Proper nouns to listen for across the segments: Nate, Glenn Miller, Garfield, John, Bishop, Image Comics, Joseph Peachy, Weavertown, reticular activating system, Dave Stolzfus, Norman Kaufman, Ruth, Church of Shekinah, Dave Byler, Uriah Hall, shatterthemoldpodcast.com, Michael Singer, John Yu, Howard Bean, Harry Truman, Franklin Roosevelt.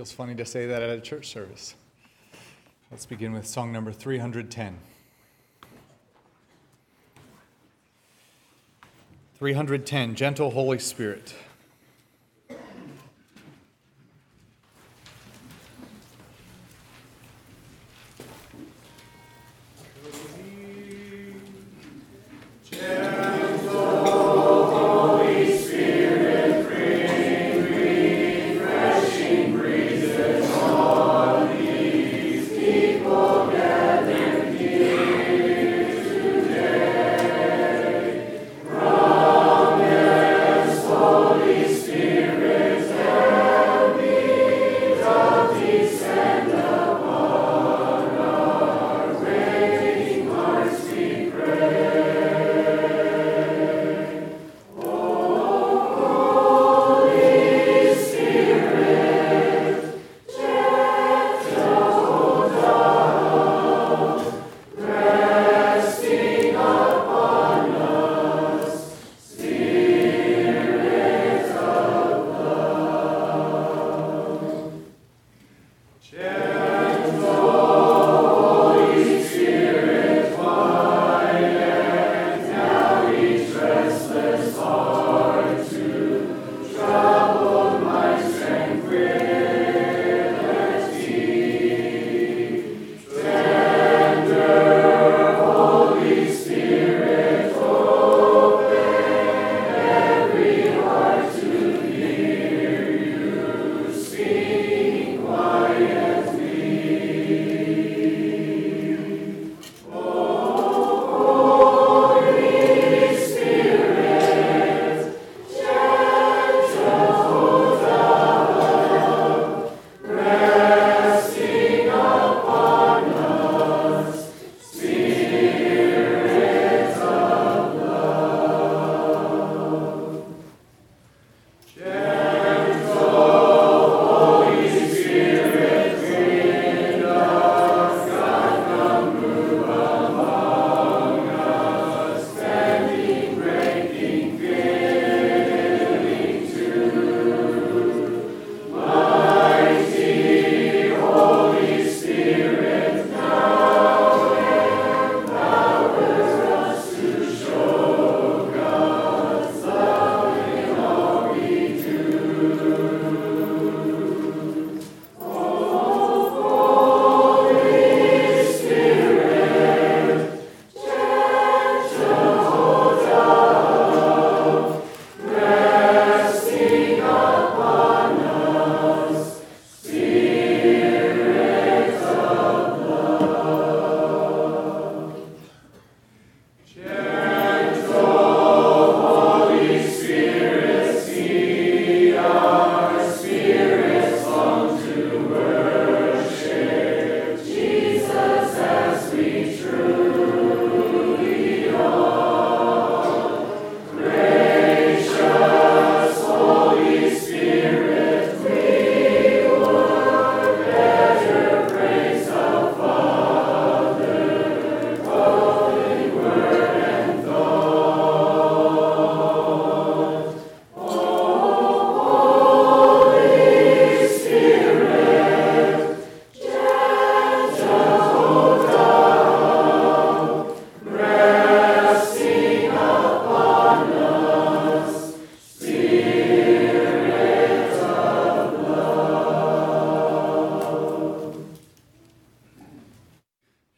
Feels funny to say that at a church service. Let's begin with song number 310. 310, Gentle Holy Spirit.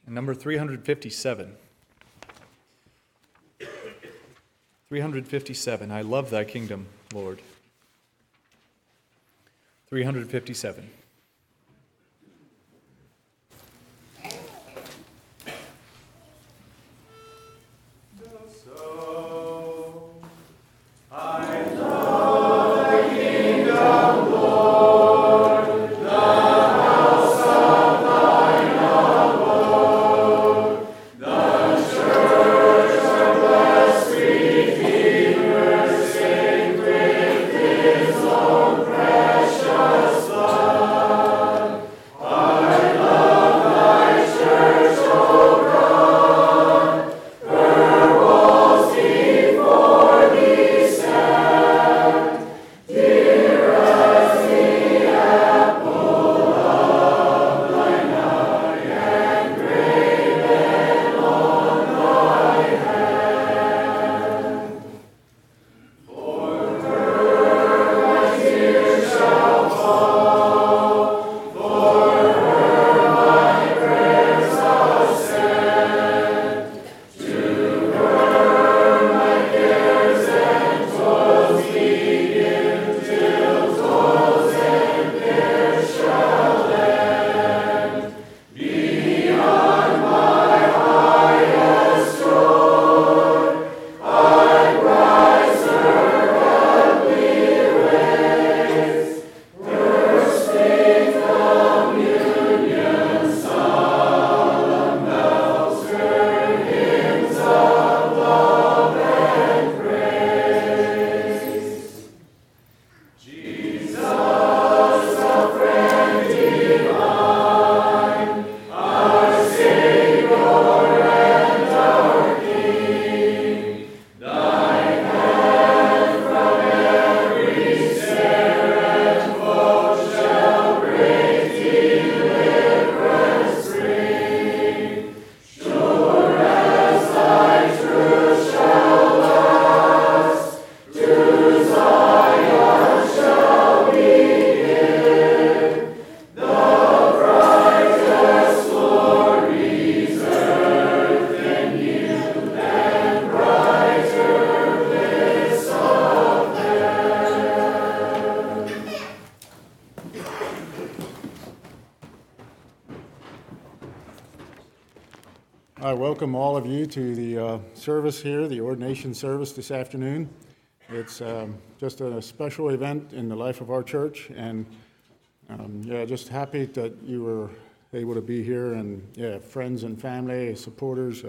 Number 357. 357. I love thy kingdom, Lord. 357. I welcome all of you to the service here, the ordination service this afternoon. It's just a special event in the life of our church, and just happy that you were able to be here, and friends and family, supporters,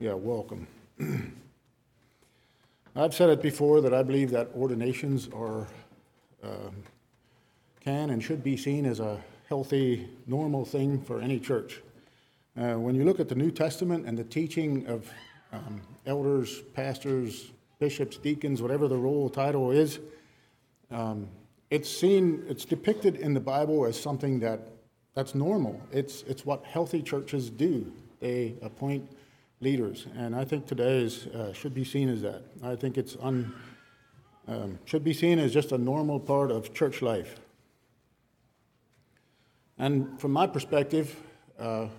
welcome. I've said it before that I believe that ordinations are can and should be seen as a healthy, normal thing for any church. When you look at the New Testament and the teaching of elders, pastors, bishops, deacons, whatever the role title is, it's depicted in the Bible as something that's normal. It's what healthy churches do. They appoint leaders, and I think today should be seen as that. I think it's should be seen as just a normal part of church life. And from my perspective,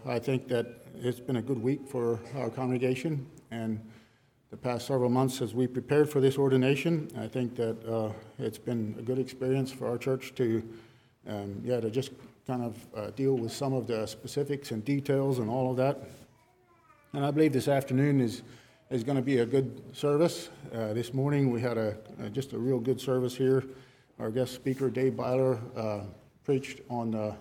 I think that it's been a good week for our congregation, and the past several months as we prepared for this ordination, I think that it's been a good experience for our church to just kind of deal with some of the specifics and details and all of that. And I believe this afternoon is going to be a good service. This morning we had just a real good service here. Our guest speaker, Dave Byler, preached on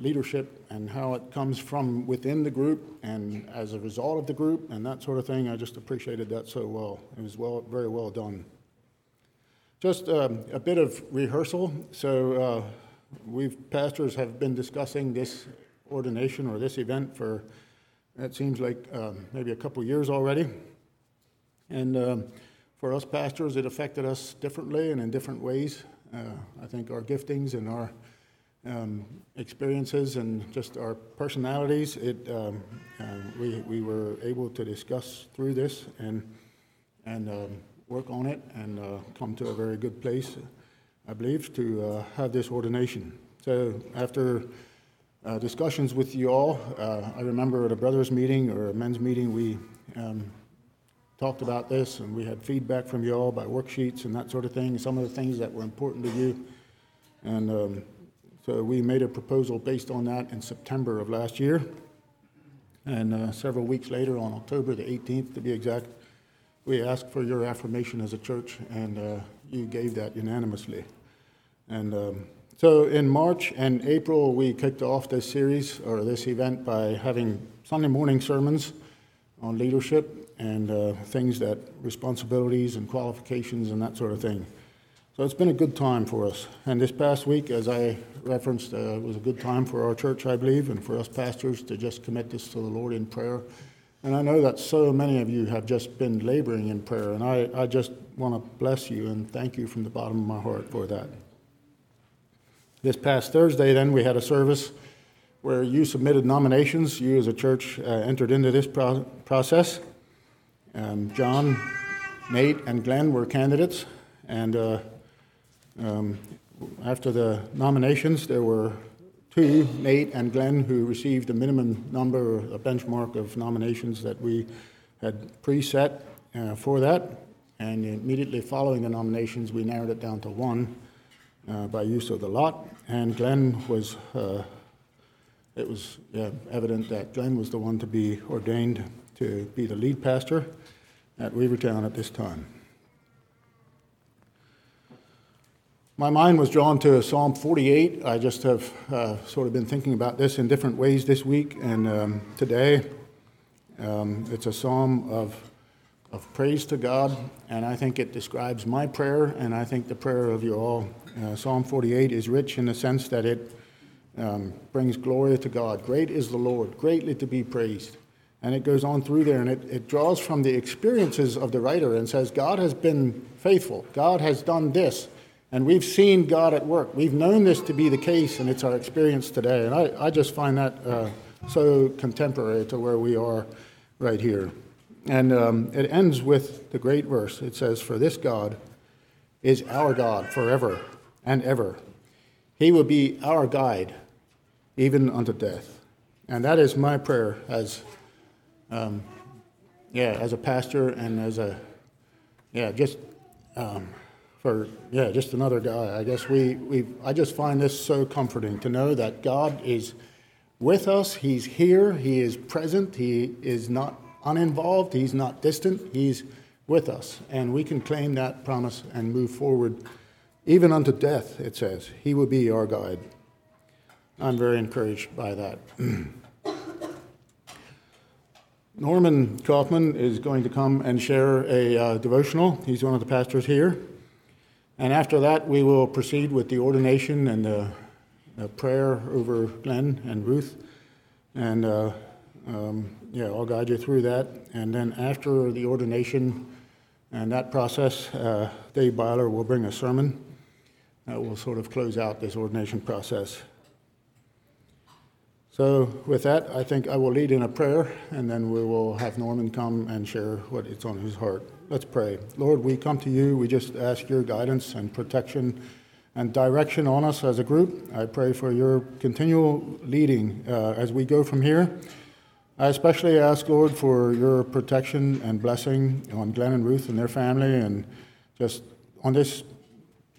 leadership and how it comes from within the group and as a result of the group and that sort of thing. I just appreciated that so well. It was very well done. Just a bit of rehearsal. So pastors have been discussing this ordination or this event for, it seems like, maybe a couple years already. And for us pastors, it affected us differently and in different ways. I think our giftings and our experiences and just our personalities, we were able to discuss through this and work on it and come to a very good place, I believe, to have this ordination. So after discussions with you all, I remember at a brothers meeting or a men's meeting, we talked about this, and we had feedback from you all by worksheets and that sort of thing, some of the things that were important to you. And so we made a proposal based on that in September of last year, and several weeks later, on October the 18th to be exact, we asked for your affirmation as a church, and you gave that unanimously. And so in March and April, we kicked off this series or this event by having Sunday morning sermons on leadership and things that responsibilities and qualifications and that sort of thing. So it's been a good time for us. And this past week, as I referenced, was a good time for our church, I believe, and for us pastors to just commit this to the Lord in prayer. And I know that so many of you have just been laboring in prayer, and I just want to bless you and thank you from the bottom of my heart for that. This past Thursday, then, we had a service where you submitted nominations. You as a church entered into this process. John, Nate, and Glenn were candidates, and after the nominations, there were two, Nate and Glenn, who received the minimum number, a benchmark of nominations that we had preset for that. And immediately following the nominations, we narrowed it down to one by use of the lot. And Glenn was, evident that Glenn was the one to be ordained to be the lead pastor at Weavertown at this time. My mind was drawn to Psalm 48. I just have sort of been thinking about this in different ways this week, and today it's a psalm of praise to God, and I think it describes my prayer, and I think the prayer of you all. Psalm 48 is rich in the sense that it brings glory to God. Great is the Lord, greatly to be praised. And it goes on through there, and it draws from the experiences of the writer and says, God has been faithful. God has done this. And we've seen God at work. We've known this to be the case, and it's our experience today. And I just find that so contemporary to where we are right here. And it ends with the great verse. It says, "For this God is our God forever and ever. He will be our guide even unto death." And that is my prayer as a pastor and as just another guy. I guess I just find this so comforting to know that God is with us. He's here. He is present. He is not uninvolved. He's not distant. He's with us. And we can claim that promise and move forward even unto death, it says. He will be our guide. I'm very encouraged by that. Norman Kaufman is going to come and share a devotional. He's one of the pastors here. And after that, we will proceed with the ordination and the prayer over Glenn and Ruth. And I'll guide you through that. And then after the ordination and that process, Dave Byler will bring a sermon that will sort of close out this ordination process. So with that, I think I will lead in a prayer, and then we will have Norman come and share what is on his heart. Let's pray. Lord, we come to you. We just ask your guidance and protection and direction on us as a group. I pray for your continual leading as we go from here. I especially ask, Lord, for your protection and blessing on Glenn and Ruth and their family, and just on this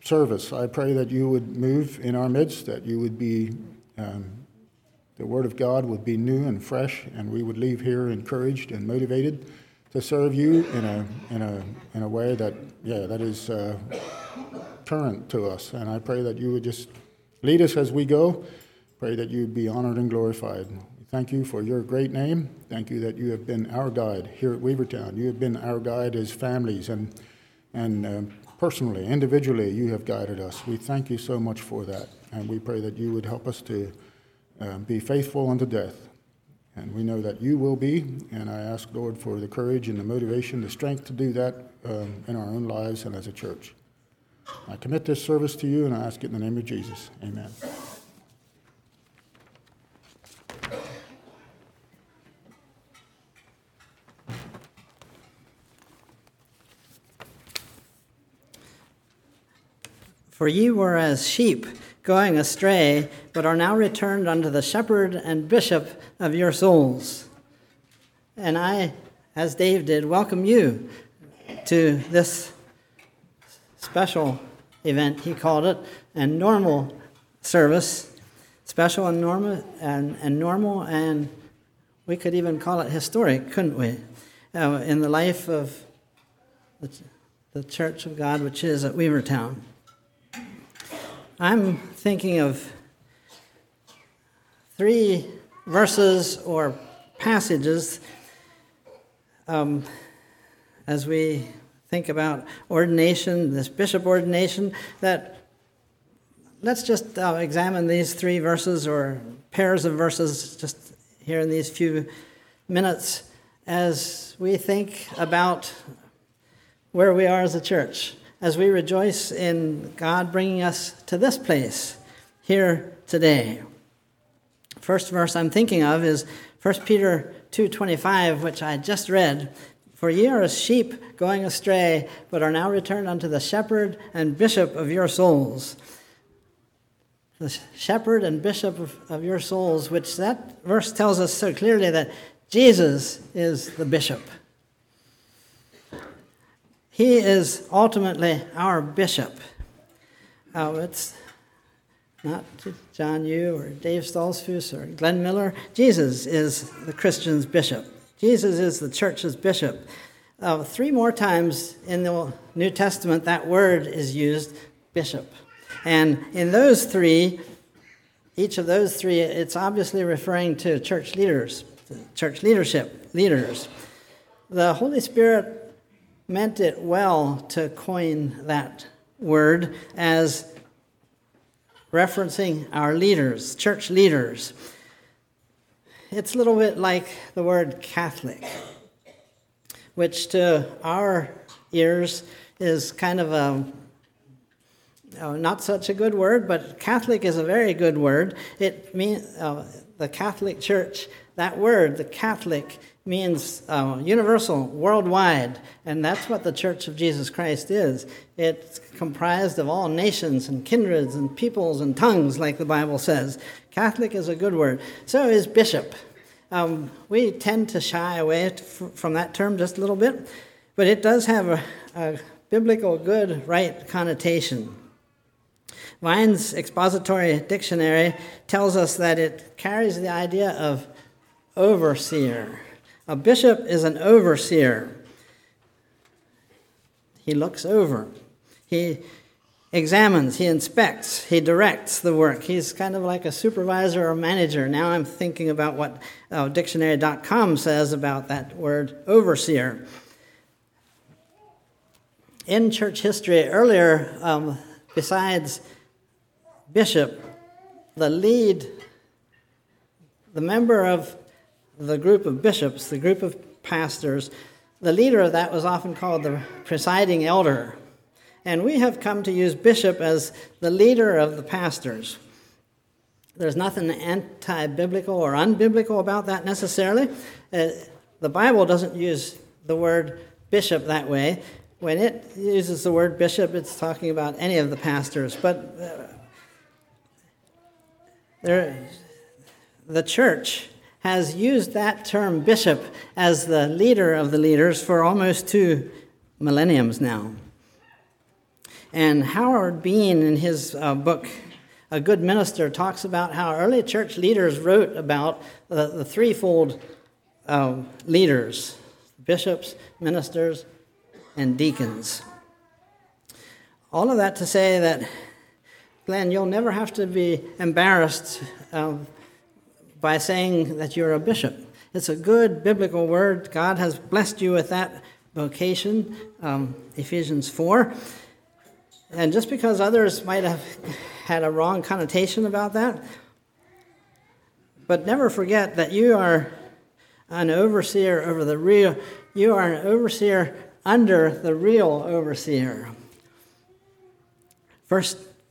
service. I pray that you would move in our midst, that you would be... the Word of God would be new and fresh, and we would leave here encouraged and motivated to serve you in a way that is current to us. And I pray that you would just lead us as we go. Pray that you'd be honored and glorified. Thank you for your great name. Thank you that you have been our guide here at Weavertown. You have been our guide as families, and personally, individually, you have guided us. We thank you so much for that, and we pray that you would help us to be faithful unto death. And we know that you will be, and I ask, Lord, for the courage and the motivation, the strength to do that in our own lives and as a church. I commit this service to you, and I ask it in the name of Jesus. Amen. For ye were as sheep going astray, but are now returned unto the shepherd and bishop of your souls. And I, as Dave did, welcome you to this special event, he called it, and normal service. Special and normal, and normal, and we could even call it historic, couldn't we? In the life of the Church of God, which is at Weavertown. I'm thinking of three verses or passages as we think about ordination, this bishop ordination, that let's just examine these three verses or pairs of verses just here in these few minutes as we think about where we are as a church, as we rejoice in God bringing us to this place here today. First verse I'm thinking of is 1 Peter 2:25, which I just read. For ye are as sheep going astray, but are now returned unto the shepherd and bishop of your souls. The shepherd and bishop of your souls, which that verse tells us so clearly that Jesus is the bishop. He is ultimately our bishop. It's not John Yu or Dave Stolzfus or Glenn Miller. Jesus is the Christian's bishop. Jesus is the church's bishop. Three more times in the New Testament that word is used, bishop. And in those three, each of those three, it's obviously referring to church leaders, church leadership, leaders. The Holy Spirit meant it well to coin that word as referencing our leaders, church leaders. It's a little bit like the word Catholic, which to our ears is kind of a not such a good word, but Catholic is a very good word. It means the Catholic Church, that word, the Catholic, means universal, worldwide, and that's what the Church of Jesus Christ is. It's comprised of all nations and kindreds and peoples and tongues, like the Bible says. Catholic is a good word. So is bishop. We tend to shy away from that term just a little bit, but it does have a biblical good, right connotation. Vine's expository dictionary tells us that it carries the idea of overseer. A bishop is an overseer. He looks over. He examines, he inspects, he directs the work. He's kind of like a supervisor or manager. Now I'm thinking about what dictionary.com says about that word overseer. In church history earlier, besides bishop, the member of the group of bishops, the group of pastors, the leader of that was often called the presiding elder. And we have come to use bishop as the leader of the pastors. There's nothing anti-biblical or unbiblical about that necessarily. The Bible doesn't use the word bishop that way. When it uses the word bishop, it's talking about any of the pastors. But the church has used that term bishop as the leader of the leaders for almost 2 millenniums now. And Howard Bean, in his book, A Good Minister, talks about how early church leaders wrote about the threefold leaders, bishops, ministers, and deacons. All of that to say that, Glenn, you'll never have to be embarrassed by saying that you're a bishop. It's a good biblical word. God has blessed you with that vocation, Ephesians 4. And just because others might have had a wrong connotation about that, but never forget that you are an overseer over the real, you are an overseer under the real overseer. 1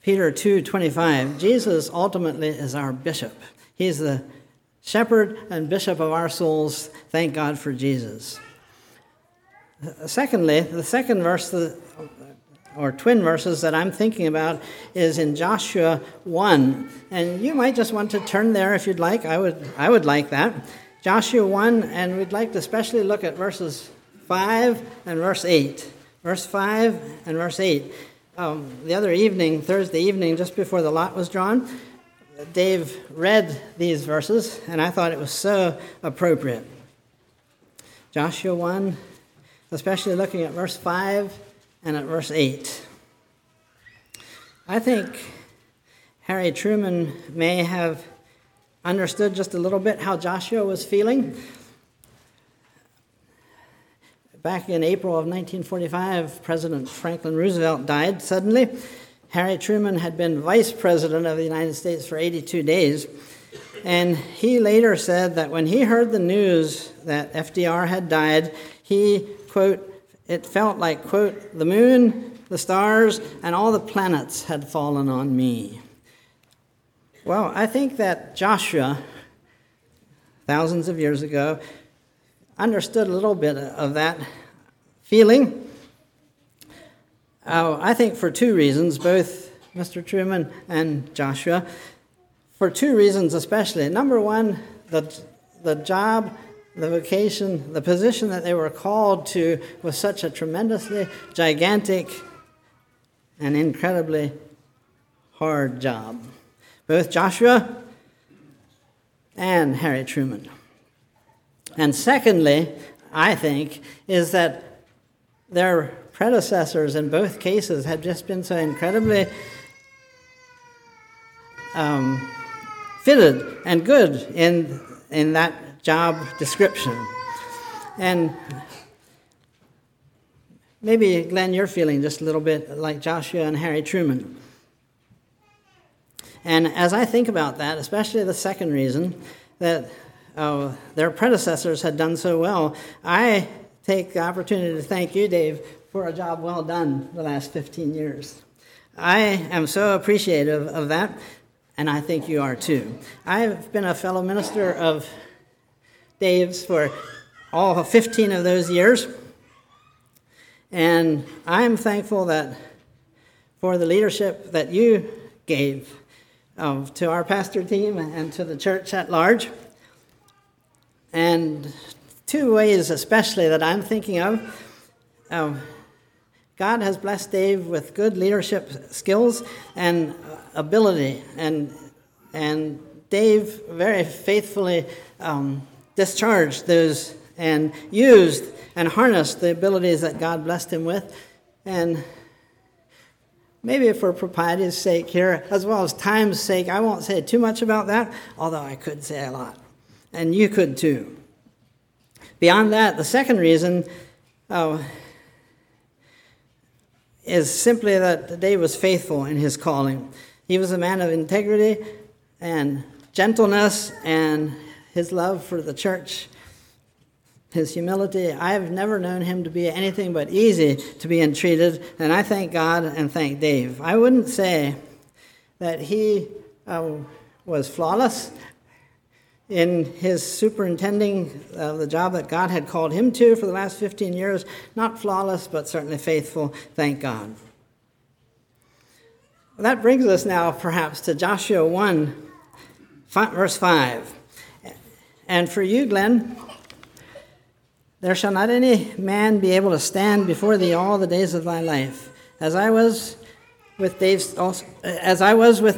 Peter 2:25, Jesus ultimately is our bishop. He's the shepherd and bishop of our souls. Thank God for Jesus. Secondly, the second verse, or twin verses that I'm thinking about, is in Joshua 1. And you might just want to turn there if you'd like. I would like that. Joshua 1, and we'd like to especially look at verses 5 and verse 8. Verse 5 and verse 8. The other evening, Thursday evening, just before the lot was drawn, Dave read these verses, and I thought it was so appropriate. Joshua 1, especially looking at verse 5 and at verse 8. I think Harry Truman may have understood just a little bit how Joshua was feeling. Back in April of 1945, President Franklin Roosevelt died suddenly. Harry Truman had been vice president of the United States for 82 days, and he later said that when he heard the news that FDR had died, he, quote, "It felt like, quote, the moon, the stars, and all the planets had fallen on me." Well, I think that Joshua, thousands of years ago, understood a little bit of that feeling. I think for 2 reasons, both Mr. Truman and Joshua, for 2 reasons especially. Number one, the job, the vocation, the position that they were called to was such a tremendously gigantic and incredibly hard job. Both Joshua and Harry Truman. And secondly, I think, is that their predecessors in both cases had just been so incredibly fitted and good in that job description. And maybe, Glenn, you're feeling just a little bit like Joshua and Harry Truman. And as I think about that, especially the second reason, that their predecessors had done so well, I take the opportunity to thank you, Dave, for a job well done the last 15 years. I am so appreciative of that, and I think you are too. I've been a fellow minister of Dave's for all 15 of those years. And I'm thankful that for the leadership that you gave to our pastor team and to the church at large. And 2 ways especially that I'm thinking of. God has blessed Dave with good leadership skills and ability, and Dave very faithfully discharged those and used and harnessed the abilities that God blessed him with. And maybe for propiety's sake here, as well as time's sake, I won't say too much about that, although I could say a lot. And you could too. Beyond that, the second reason is simply that Dave was faithful in his calling. He was a man of integrity and gentleness, and his love for the church, his humility. I've never known him to be anything but easy to be entreated, and I thank God and thank Dave. I wouldn't say that he was flawless in his superintending the job that God had called him to for the last 15 years. Not flawless, but certainly faithful. Thank God. Well, that brings us now perhaps to Joshua 1, verse 5. And for you, Glenn, there shall not any man be able to stand before thee all the days of thy life. As I was with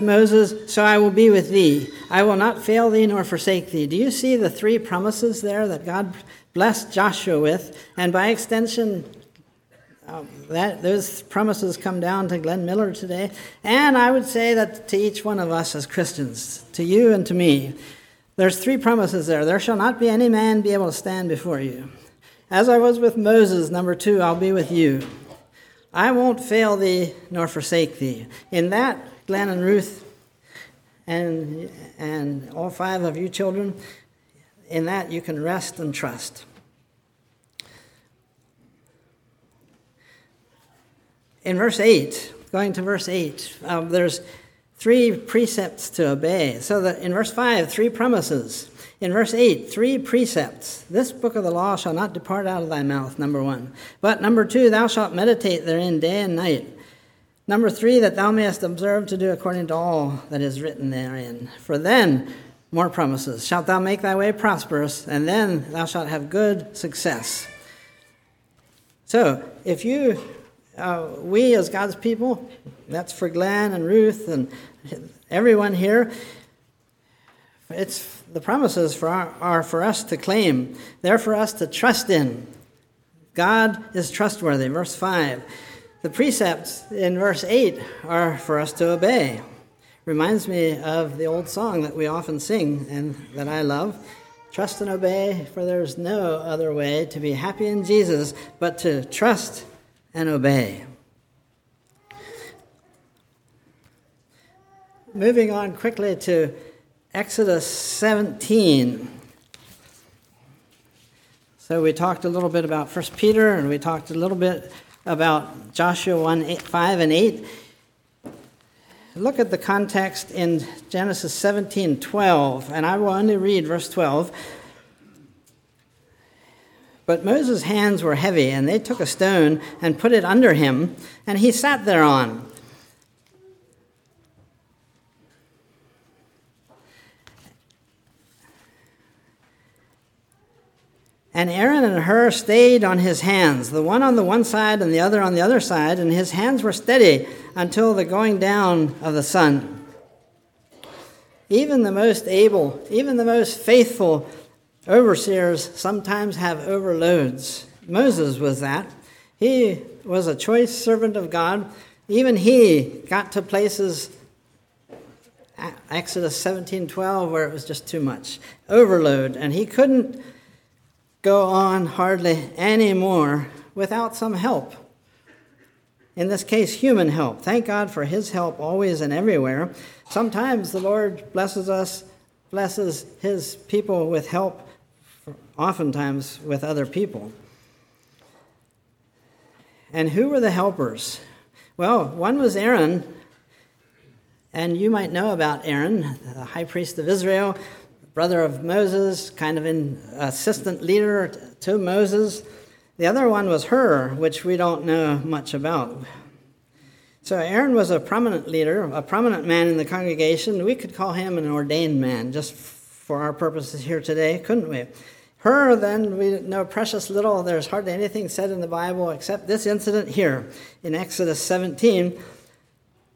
Moses, so I will be with thee. I will not fail thee nor forsake thee. Do you see the three promises there that God blessed Joshua with? And by extension, those promises come down to Glenn Miller today. And I would say that to each one of us as Christians, to you and to me, there's three promises there. There shall not be any man be able to stand before you. As I was with Moses, number 2, I'll be with you. I won't fail thee nor forsake thee. In that, Glenn and Ruth and all 5 of you children, in that you can rest and trust. In verse 8, going to verse 8, there's 3 precepts to obey. So that in verse 5, 3 promises. In verse 8, 3 precepts. This book of the law shall not depart out of thy mouth, number 1. But number 2, thou shalt meditate therein day and night. Number 3, that thou mayest observe to do according to all that is written therein. For then, more promises, shalt thou make thy way prosperous, and then thou shalt have good success. So, if you, we as God's people, that's for Glenn and Ruth and everyone here, it's the promises are for us to claim. They're for us to trust in. God is trustworthy, verse 5. The precepts in verse 8 are for us to obey. Reminds me of the old song that we often sing and that I love. Trust and obey, for there's no other way to be happy in Jesus but to trust and obey. Moving on quickly to Exodus 17. So we talked a little bit about 1 Peter, and we talked a little bit about Joshua 1:5 and 8. Look at the context in Genesis 17:12, and I will only read verse 12. But Moses' hands were heavy, and they took a stone and put it under him, and he sat thereon. And Aaron and Hur stayed on his hands, the one on the one side and the other on the other side, and his hands were steady until the going down of the sun. Even the most able, even the most faithful overseers sometimes have overloads. Moses was that. He was a choice servant of God. Even he got to places, Exodus 17:12, where it was just too much. Overload, and he couldn't go on hardly any more without some help. In this case, human help. Thank God for his help always and everywhere. Sometimes the Lord blesses his people with help, oftentimes with other people. And who were the helpers? Well, one was Aaron, and you might know about Aaron, the high priest of Israel, brother of Moses, kind of an assistant leader to Moses. The other one was Hur, which we don't know much about. So Aaron was a prominent leader, a prominent man in the congregation. We could call him an ordained man, just for our purposes here today, couldn't we? Her, then, we know precious little. There's hardly anything said in the Bible except this incident here in Exodus 17.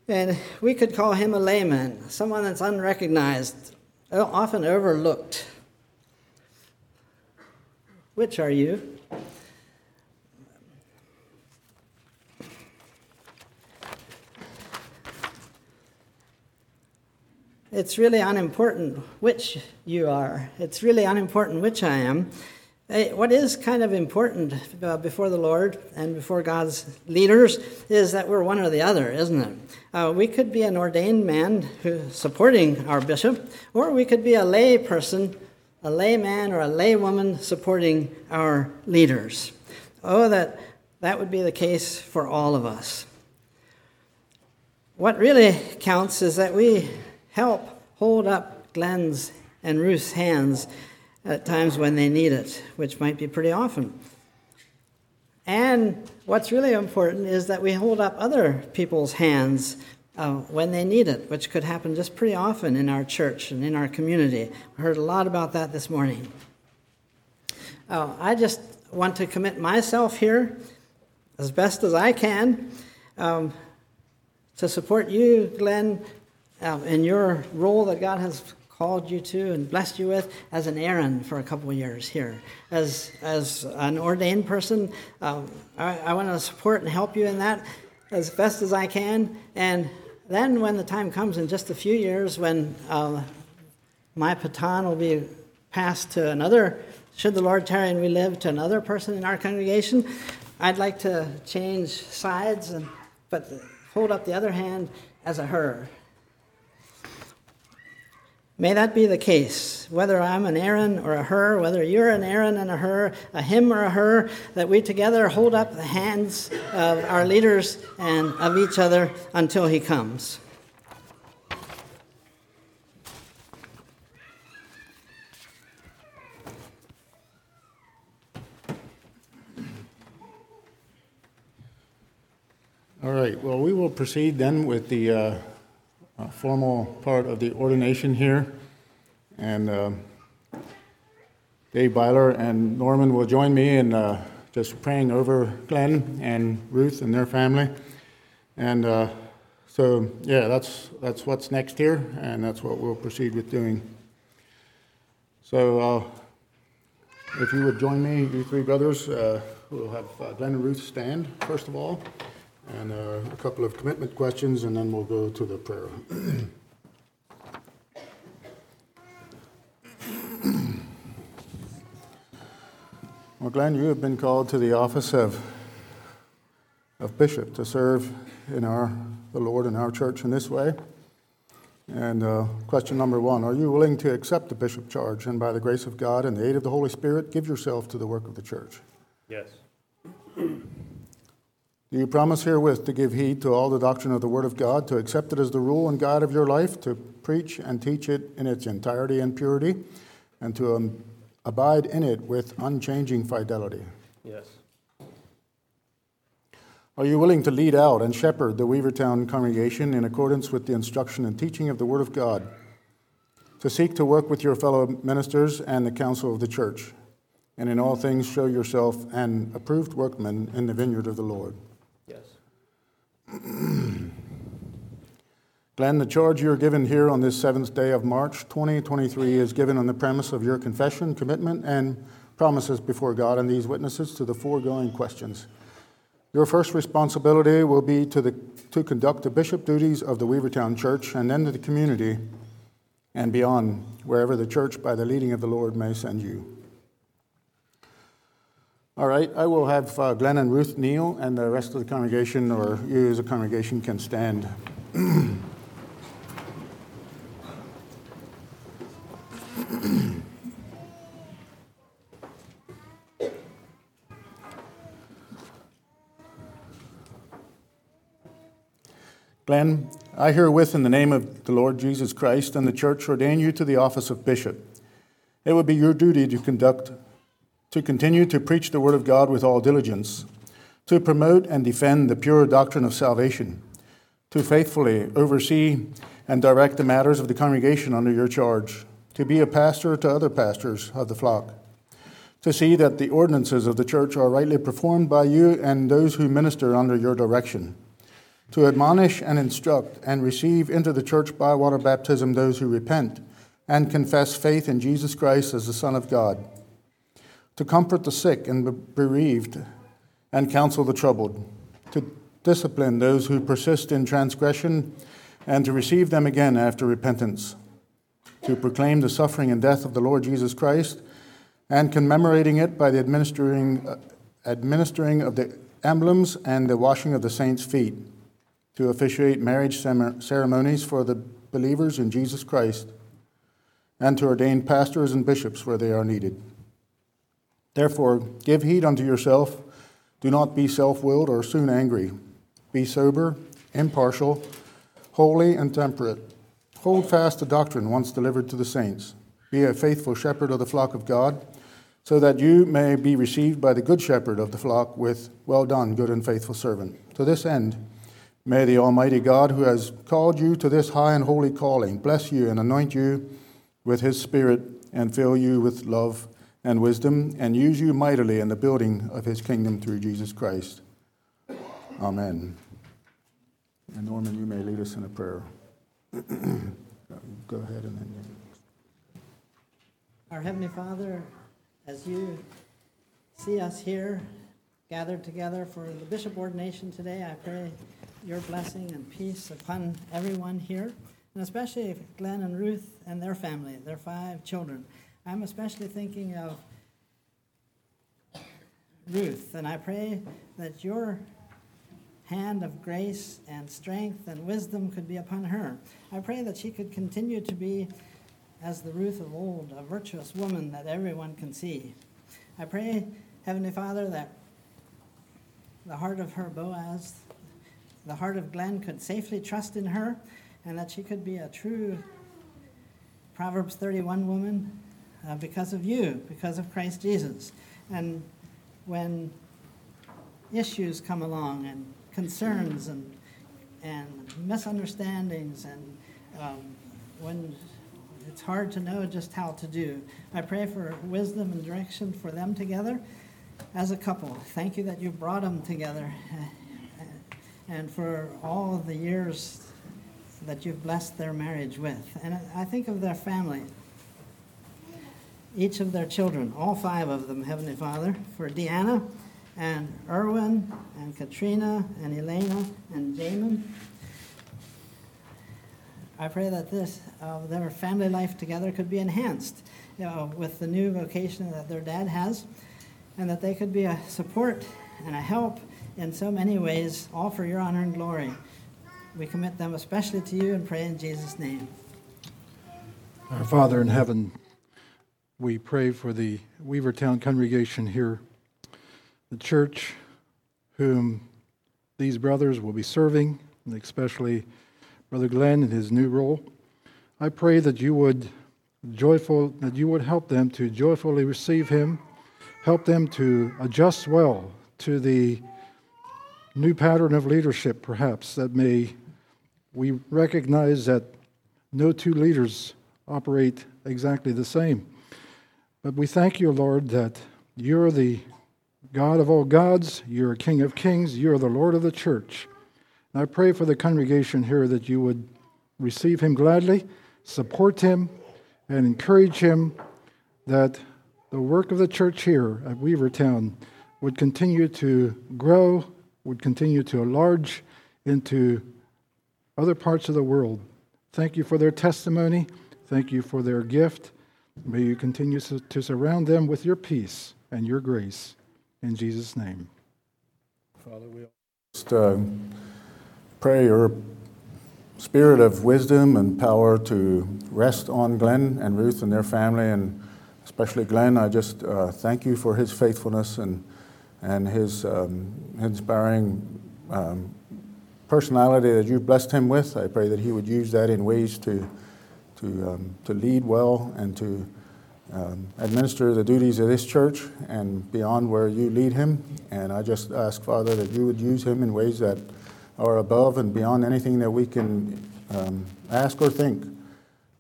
And we could call him a layman, someone that's unrecognized, often overlooked. Which are you? It's really unimportant which you are. It's really unimportant which I am. What is kind of important before the Lord and before God's leaders is that we're one or the other, isn't it? We could be an ordained man who's supporting our bishop, or we could be a lay person, a layman or a laywoman supporting our leaders. Oh, that would be the case for all of us. What really counts is that we help hold up Glenn's and Ruth's hands at times when they need it, which might be pretty often. And what's really important is that we hold up other people's hands when they need it, which could happen just pretty often in our church and in our community. I heard a lot about that this morning. I just want to commit myself here as best as I can to support you, Glenn, in your role that God has called you to and blessed you with as an Aaron for a couple of years here. As an ordained person, I want to support and help you in that as best as I can. And then when the time comes in just a few years when my baton will be passed to another, should the Lord tarry and we live, to another person in our congregation, I'd like to change sides, but hold up the other hand as a her. May that be the case, whether I'm an Aaron or a her, whether you're an Aaron and a her, a him or a her, that we together hold up the hands of our leaders and of each other until he comes. All right, well, we will proceed then with the formal part of the ordination here, and Dave Byler and Norman will join me in just praying over Glenn and Ruth and their family, and that's what's next here, and that's what we'll proceed with doing. So if you would join me, you three brothers, we'll have Glenn and Ruth stand first of all, and a couple of commitment questions, and then we'll go to the prayer. Well, Glenn, you have been called to the office of bishop to serve in the Lord in our church in this way. And question number one, are you willing to accept the bishop charge and by the grace of God and the aid of the Holy Spirit, give yourself to the work of the church? Yes. Do you promise herewith to give heed to all the doctrine of the Word of God, to accept it as the rule and guide of your life, to preach and teach it in its entirety and purity, and to abide in it with unchanging fidelity? Yes. Are you willing to lead out and shepherd the Weavertown congregation in accordance with the instruction and teaching of the Word of God, to seek to work with your fellow ministers and the council of the church, and in all things show yourself an approved workman in the vineyard of the Lord? Glenn, the charge you are given here on this 7th day of March 2023 is given on the premise of your confession, commitment, and promises before God and these witnesses to the foregoing questions. Your first responsibility will be to conduct the bishop duties of the Weavertown Church and then to the community and beyond, wherever the church by the leading of the Lord may send you. All right, I will have Glenn and Ruth kneel, and the rest of the congregation, or you as a congregation, can stand. Glenn, I herewith in the name of the Lord Jesus Christ and the church ordain you to the office of bishop. It would be your duty to continue to preach the Word of God with all diligence, to promote and defend the pure doctrine of salvation, to faithfully oversee and direct the matters of the congregation under your charge, to be a pastor to other pastors of the flock, to see that the ordinances of the church are rightly performed by you and those who minister under your direction, to admonish and instruct and receive into the church by water baptism those who repent and confess faith in Jesus Christ as the Son of God, to comfort the sick and bereaved and counsel the troubled, to discipline those who persist in transgression and to receive them again after repentance, to proclaim the suffering and death of the Lord Jesus Christ and commemorating it by the administering of the emblems and the washing of the saints' feet, to officiate marriage ceremonies for the believers in Jesus Christ, and to ordain pastors and bishops where they are needed. Therefore, give heed unto yourself. Do not be self-willed or soon angry. Be sober, impartial, holy, and temperate. Hold fast the doctrine once delivered to the saints. Be a faithful shepherd of the flock of God, so that you may be received by the good shepherd of the flock with, "Well done, good and faithful servant." To this end, may the Almighty God, who has called you to this high and holy calling, bless you and anoint you with his Spirit and fill you with love and wisdom and use you mightily in the building of his kingdom through Jesus Christ. Amen. And Norman, you may lead us in a prayer. Go ahead and then. Our Heavenly Father, as you see us here gathered together for the bishop ordination today, I pray your blessing and peace upon everyone here, and especially Glenn and Ruth and their family, their 5 children. I'm especially thinking of Ruth, and I pray that your hand of grace and strength and wisdom could be upon her. I pray that she could continue to be, as the Ruth of old, a virtuous woman that everyone can see. I pray, Heavenly Father, that the heart of her Boaz, the heart of Glenn, could safely trust in her, and that she could be a true Proverbs 31 woman because of you, because of Christ Jesus. And when issues come along and concerns and misunderstandings and when it's hard to know just how to do, I pray for wisdom and direction for them together as a couple. Thank you that you brought them together. And for all of the years that you've blessed their marriage with. And I think of their family, each of their children, all 5 of them, Heavenly Father, for Deanna and Erwin and Katrina and Elena and Jamin. I pray that their family life together could be enhanced with the new vocation that their dad has, and that they could be a support and a help in so many ways, all for your honor and glory. We commit them especially to you and pray in Jesus' name. Our Father in heaven, we pray for the Weavertown congregation here, the church whom these brothers will be serving, and especially Brother Glenn in his new role. I pray that you would help them to joyfully receive him, help them to adjust well to the new pattern of leadership, perhaps, that we recognize that no 2 leaders operate exactly the same. But we thank you, Lord, that you're the God of all gods, you're King of kings, you're the Lord of the church. And I pray for the congregation here that you would receive him gladly, support him, and encourage him, that the work of the church here at Weavertown would continue to grow, would continue to enlarge into other parts of the world. Thank you for their testimony. Thank you for their gift. May you continue to surround them with your peace and your grace. In Jesus' name. Father, we just pray your spirit of wisdom and power to rest on Glenn and Ruth and their family, and especially Glenn. I just thank you for his faithfulness and his inspiring personality that you've blessed him with. I pray that he would use that in ways to lead well and to administer the duties of this church and beyond where you lead him. And I just ask, Father, that you would use him in ways that are above and beyond anything that we can ask or think,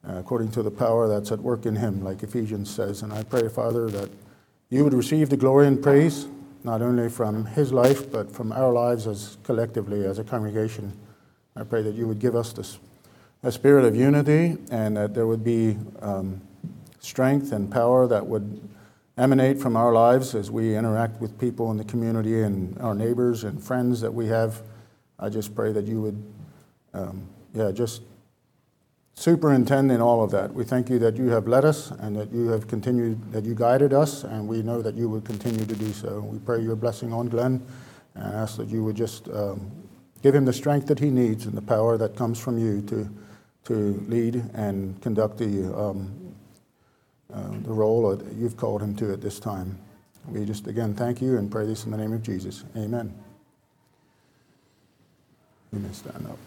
according to the power that's at work in him, like Ephesians says. And I pray, Father, that You would receive the glory and praise, not only from his life, but from our lives as collectively, as a congregation. I pray that you would give us this, a spirit of unity, and that there would be strength and power that would emanate from our lives as we interact with people in the community and our neighbors and friends that we have. I just pray that you would, just superintend in all of that. We thank you that you have led us and that you have continued, that you guided us, and we know that you will continue to do so. We pray your blessing on Glenn and ask that you would just give him the strength that he needs and the power that comes from you to lead and conduct the role that you've called him to at this time. We just again thank you and pray this in the name of Jesus. Amen. You may stand up.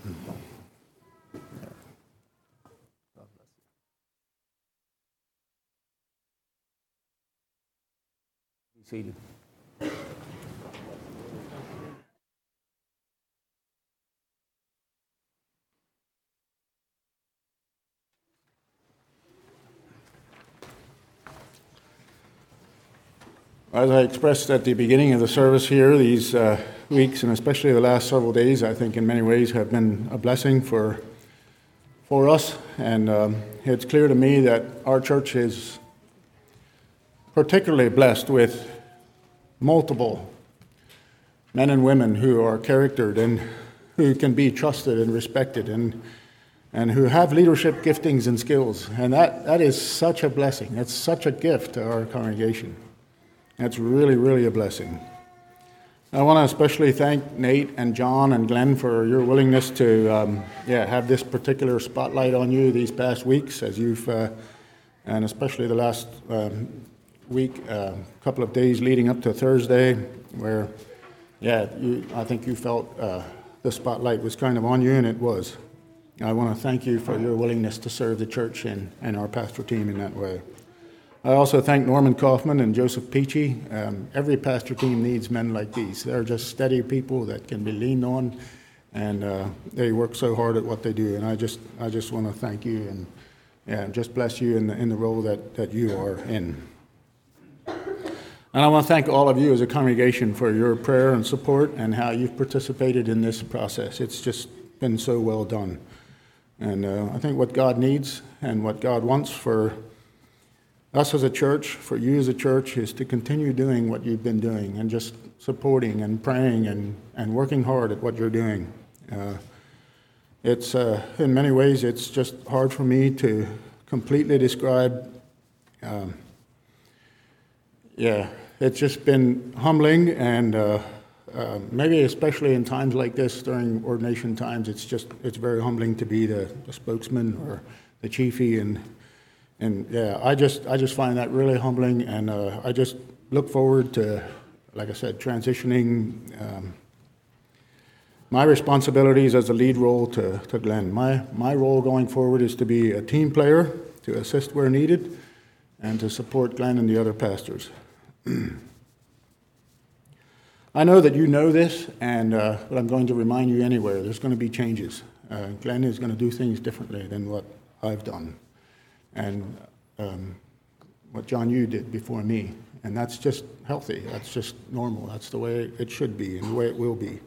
Seated. As I expressed at the beginning of the service here, these weeks, and especially the last several days, I think in many ways have been a blessing for us. And it's clear to me that our church is particularly blessed with multiple men and women who are charactered and who can be trusted and respected and who have leadership giftings and skills. And that is such a blessing. That's such a gift to our congregation. That's really, really a blessing. I want to especially thank Nate and John and Glenn for your willingness to have this particular spotlight on you these past weeks, as you've and especially the last week, couple of days leading up to Thursday, where I think you felt the spotlight was kind of on you, and it was. I want to thank you for your willingness to serve the church and our pastoral team in that way. I also thank Norman Kaufman and Joseph Peachy. Every pastor team needs men like these. They're just steady people that can be leaned on, and they work so hard at what they do. And I just want to thank you and just bless you in the role that you are in. And I want to thank all of you as a congregation for your prayer and support and how you've participated in this process. It's just been so well done. And I think what God needs and what God wants for us as a church, for you as a church, is to continue doing what you've been doing and just supporting and praying and working hard at what you're doing. It's in many ways, it's just hard for me to completely describe. It's just been humbling, and maybe especially in times like this, during ordination times, it's very humbling to be the spokesman or the chiefie. I just find that really humbling, and I just look forward to, like I said, transitioning my responsibilities as a lead role to Glenn. My role going forward is to be a team player, to assist where needed, and to support Glenn and the other pastors. I know that you know this, and but I'm going to remind you anyway. There's going to be changes. Glenn is going to do things differently than what I've done and what John Yu did before me. And that's just healthy, that's just normal, that's the way it should be and the way it will be.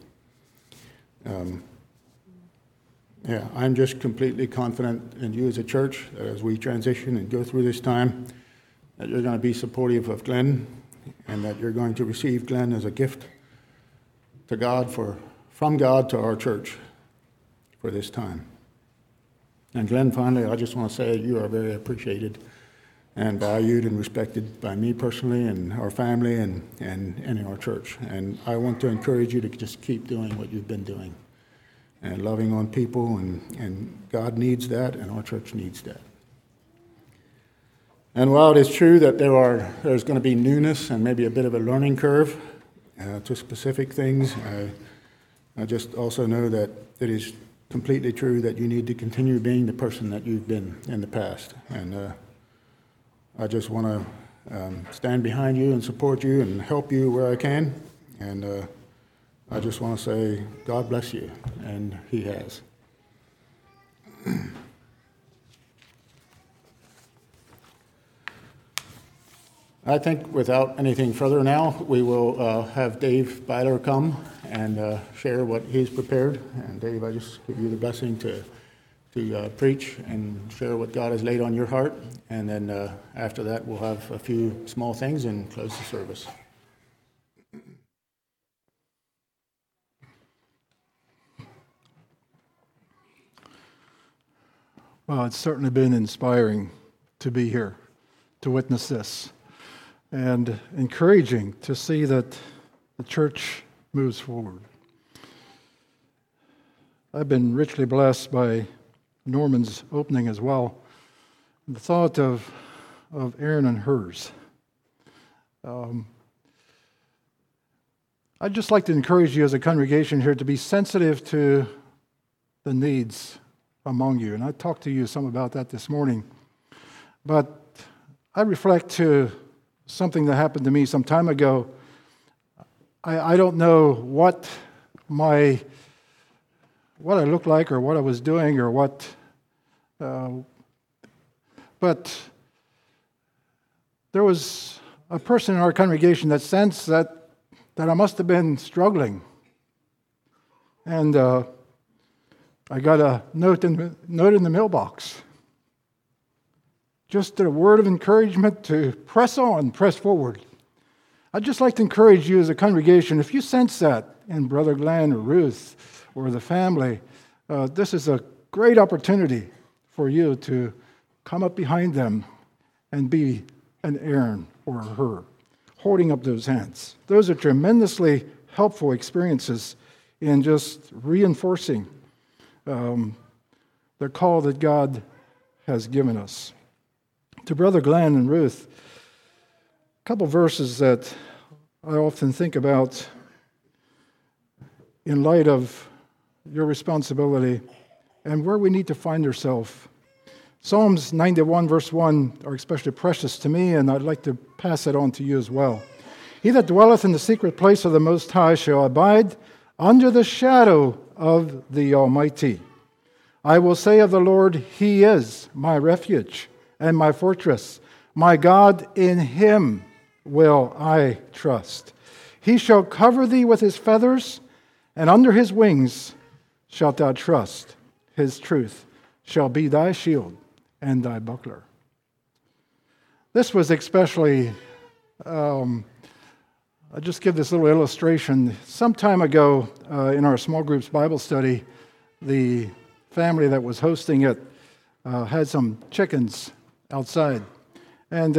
I'm just completely confident in you as a church that as we transition and go through this time, that you're going to be supportive of Glenn and that you're going to receive Glenn as a gift to God from God to our church for this time. And Glenn, finally, I just want to say you are very appreciated and valued and respected by me personally and our family and in our church. And I want to encourage you to just keep doing what you've been doing and loving on people, and God needs that, and our church needs that. And while it is true that there's going to be newness and maybe a bit of a learning curve to specific things, I just also know that it is completely true that you need to continue being the person that you've been in the past. And I just want to stand behind you and support you and help you where I can. And I just want to say, God bless you. And he has. I think without anything further now, we will have Dave Byler come and share what he's prepared. And Dave, I just give you the blessing to preach and share what God has laid on your heart. And then after that, we'll have a few small things and close the service. Well, it's certainly been inspiring to be here, to witness this, and encouraging to see that the church moves forward. I've been richly blessed by Norman's opening as well. The thought of Aaron and hers. I'd just like to encourage you as a congregation here to be sensitive to the needs among you. And I talked to you some about that this morning. But I reflect to something that happened to me some time ago. I don't know what I looked like or what I was doing or what, but there was a person in our congregation that sensed that I must have been struggling. And I got a note in the mailbox. Just a word of encouragement to press on, press forward. I'd just like to encourage you as a congregation, if you sense that in Brother Glenn or Ruth or the family, this is a great opportunity for you to come up behind them and be an Aaron or her, holding up those hands. Those are tremendously helpful experiences in just reinforcing the call that God has given us. To Brother Glenn and Ruth, a couple verses that I often think about in light of your responsibility and where we need to find ourselves. Psalms 91 verse 1 are especially precious to me, and I'd like to pass it on to you as well. He that dwelleth in the secret place of the Most High shall abide under the shadow of the Almighty. I will say of the Lord, He is my refuge and my fortress, my God, in Him will I trust. He shall cover thee with His feathers, and under His wings shalt thou trust. His truth shall be thy shield and thy buckler. This was especially, I'll just give this little illustration. Some time ago in our small groups Bible study, the family that was hosting it had some chickens outside, and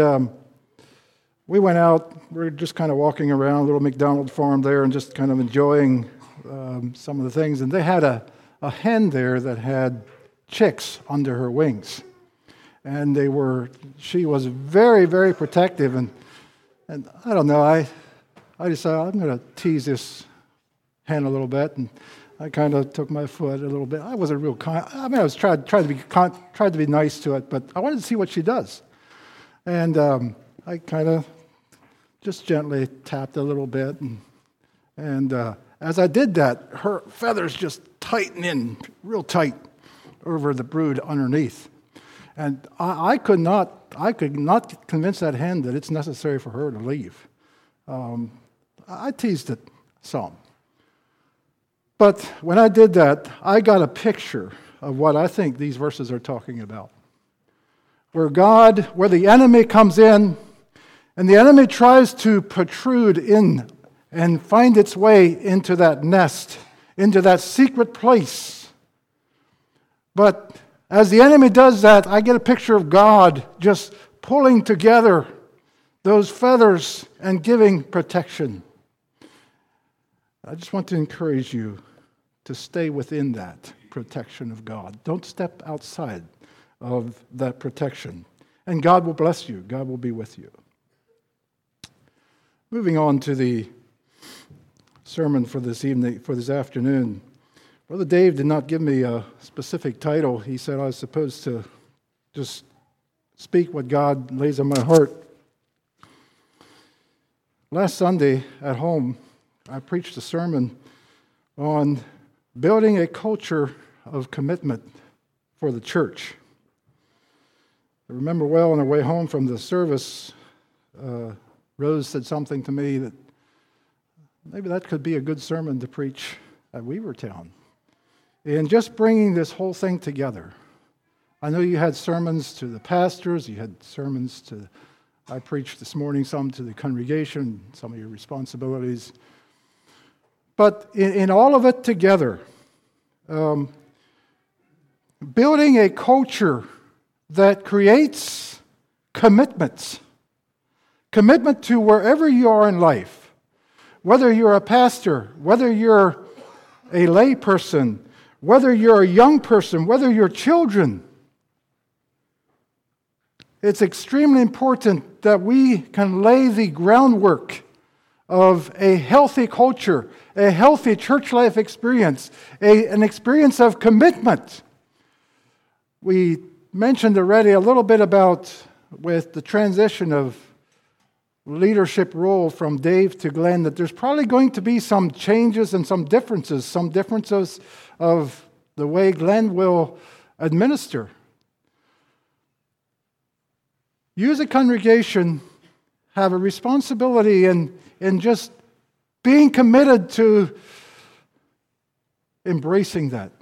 we went out. We're just kind of walking around a little McDonald farm there and just kind of enjoying some of the things, and they had a hen there that had chicks under her wings, and she was very, very protective, and I don't know, I decided I'm going to tease this hen a little bit, and I kind of took my foot a little bit. I wasn't real kind. I mean, I was tried to be nice to it, but I wanted to see what she does. And I kind of just gently tapped a little bit, and as I did that, her feathers just tightened in real tight over the brood underneath. And I could not convince that hen that it's necessary for her to leave. I teased it some. But when I did that, I got a picture of what I think these verses are talking about. Where the enemy comes in, and the enemy tries to protrude in and find its way into that nest, into that secret place. But as the enemy does that, I get a picture of God just pulling together those feathers and giving protection. I just want to encourage you to stay within that protection of God. Don't step outside of that protection. And God will bless you. God will be with you. Moving on to the sermon for this afternoon. Brother Dave did not give me a specific title. He said I was supposed to just speak what God lays on my heart. Last Sunday at home, I preached a sermon on building a culture of commitment for the church. I remember well on our way home from the service, Rose said something to me that maybe that could be a good sermon to preach at Weavertown. And just bringing this whole thing together. I know you had sermons to the pastors, you had sermons to, I preached this morning some to the congregation, some of your responsibilities. But in all of it together, building a culture that creates commitments. Commitment to wherever you are in life. Whether you're a pastor, whether you're a lay person, whether you're a young person, whether you're children. It's extremely important that we can lay the groundwork of a healthy culture, a healthy church life experience, an experience of commitment. We mentioned already a little bit about with the transition of leadership role from Dave to Glenn that there's probably going to be some changes and some differences of the way Glenn will administer. You as a congregation have a responsibility in just being committed to embracing that.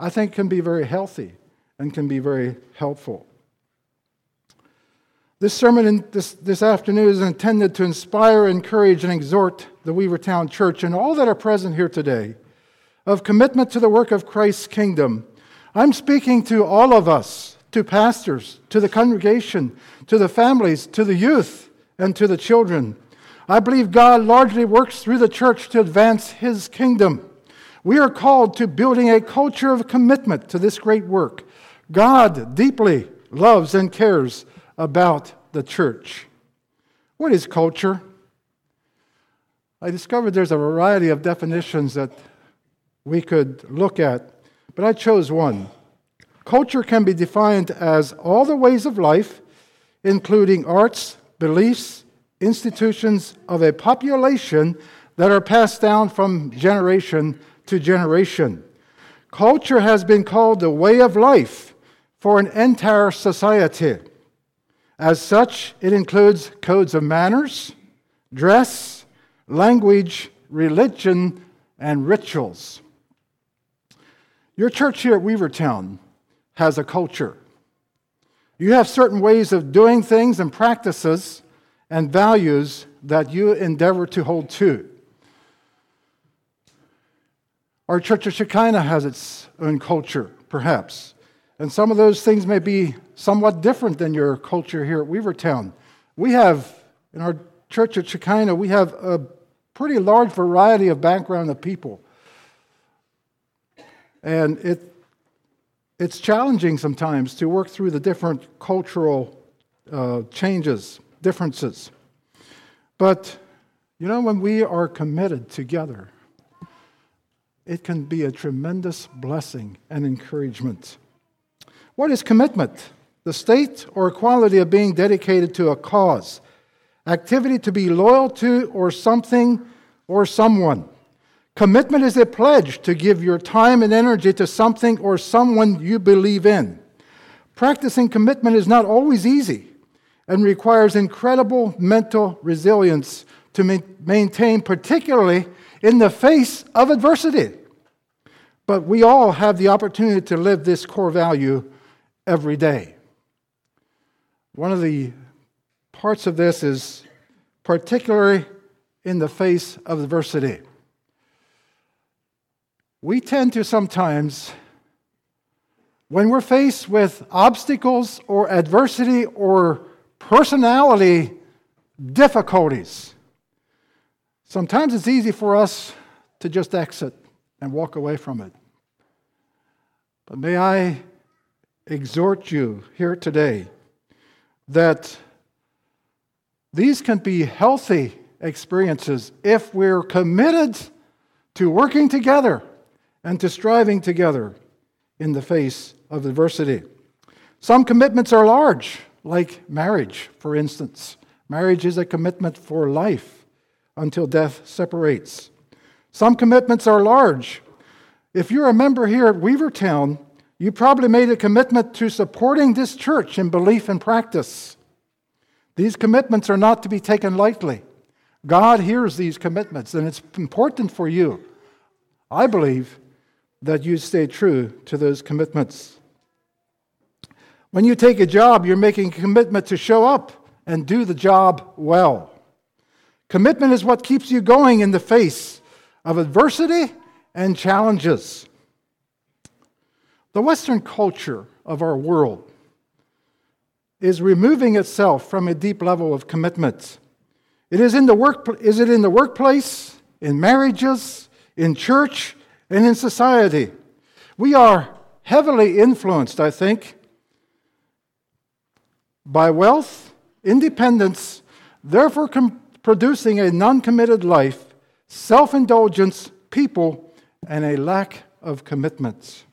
I think can be very healthy and can be very helpful. This sermon this afternoon is intended to inspire, encourage, and exhort the Weavertown Church and all that are present here today of commitment to the work of Christ's kingdom. I'm speaking to all of us, to pastors, to the congregation, to the families, to the youth, and to the children. I believe God largely works through the church to advance His kingdom. We are called to building a culture of commitment to this great work. God deeply loves and cares about the church. What is culture? I discovered there's a variety of definitions that we could look at, but I chose one. Culture can be defined as all the ways of life, including arts, beliefs, institutions of a population that are passed down from generation to generation. Culture has been called the way of life for an entire society. As such, it includes codes of manners, dress, language, religion, and rituals. Your church here at Weavertown has a culture. You have certain ways of doing things and practices and values that you endeavor to hold to. Our Church of Shekinah has its own culture, perhaps. And some of those things may be somewhat different than your culture here at Weavertown. We have, in our Church of Shekinah, we have a pretty large variety of background of people. And it's challenging sometimes to work through the different cultural changes, differences. But, you know, when we are committed together, it can be a tremendous blessing and encouragement. What is commitment? The state or quality of being dedicated to a cause, activity to be loyal to or something or someone. Commitment is a pledge to give your time and energy to something or someone you believe in. Practicing commitment is not always easy and requires incredible mental resilience to maintain, particularly in the face of adversity. But we all have the opportunity to live this core value every day. One of the parts of this is particularly in the face of adversity. We tend to sometimes, when we're faced with obstacles or adversity or personality difficulties, sometimes it's easy for us to just exit and walk away from it. But may I exhort you here today that these can be healthy experiences if we're committed to working together and to striving together in the face of adversity. Some commitments are large, like marriage, for instance. Marriage is a commitment for life until death separates. Some commitments are large. If you're a member here at Weavertown, you probably made a commitment to supporting this church in belief and practice. These commitments are not to be taken lightly. God hears these commitments, and it's important for you, I believe, that you stay true to those commitments. When you take a job, you're making a commitment to show up and do the job well. Commitment is what keeps you going in the face of adversity and challenges. The Western culture of our world is removing itself from a deep level of commitment. Is it in the workplace, in marriages, in church, and in society? We are heavily influenced, I think, by wealth, independence, therefore producing a non-committed life, self-indulgence, people, and a lack of commitments.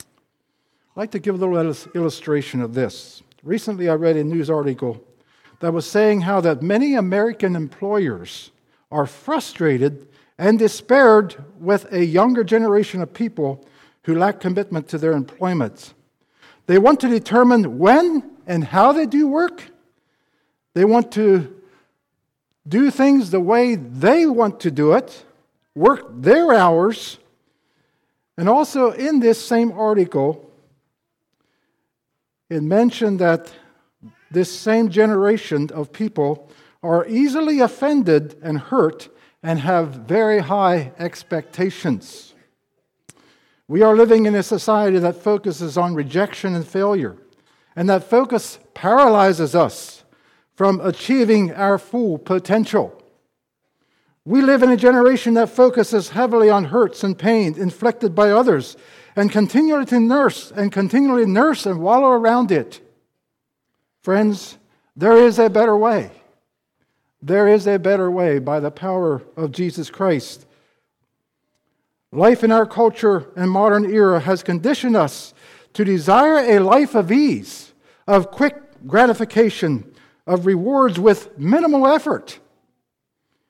I'd like to give a little illustration of this. Recently, I read a news article that was saying how that many American employers are frustrated and despaired with a younger generation of people who lack commitment to their employment. They want to determine when and how they do work. They want to do things the way they want to do it, work their hours. And also in this same article, it mentioned that this same generation of people are easily offended and hurt and have very high expectations. We are living in a society that focuses on rejection and failure, and that focus paralyzes us from achieving our full potential. We live in a generation that focuses heavily on hurts and pain inflicted by others and continually nurse and wallow around it. Friends, there is a better way. There is a better way by the power of Jesus Christ. Life in our culture and modern era has conditioned us to desire a life of ease, of quick gratification, of rewards with minimal effort.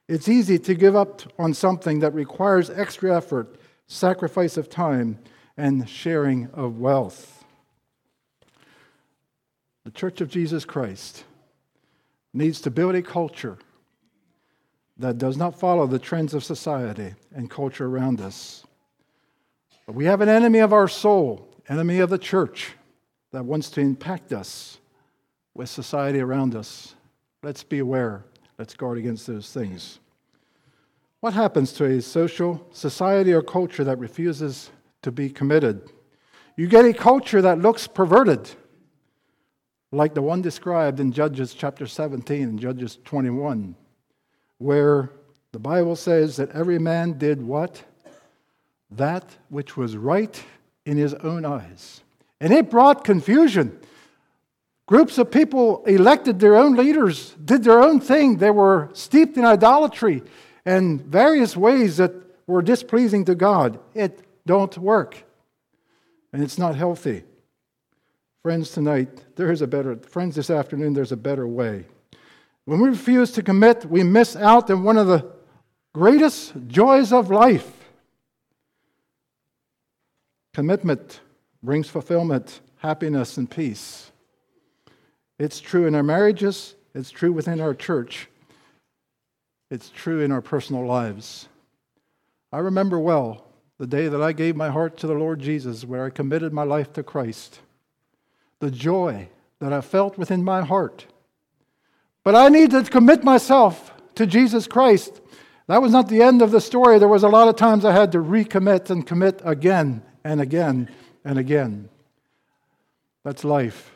It's easy to give up on something that requires extra effort, sacrifice of time, and sharing of wealth. The Church of Jesus Christ needs to build a culture that does not follow the trends of society and culture around us. But we have an enemy of our soul, enemy of the church, that wants to impact us with society around us. Let's be aware. Let's guard against those things. What happens to a social, society, or culture that refuses to be committed? You get a culture that looks perverted, like the one described in Judges chapter 17 and Judges 21, where the Bible says that every man did what? That which was right in his own eyes. And it brought confusion. Groups of people elected their own leaders, did their own thing. They were steeped in idolatry and various ways that were displeasing to God. It don't work. And it's not healthy. Friends, this afternoon, there's a better way. When we refuse to commit, we miss out on one of the greatest joys of life. Commitment brings fulfillment, happiness, and peace. It's true in our marriages. It's true within our church. It's true in our personal lives. I remember well the day that I gave my heart to the Lord Jesus, where I committed my life to Christ. The joy that I felt within my heart. But I needed to commit myself to Jesus Christ. That was not the end of the story. There was a lot of times I had to recommit and commit again and again and again. That's life.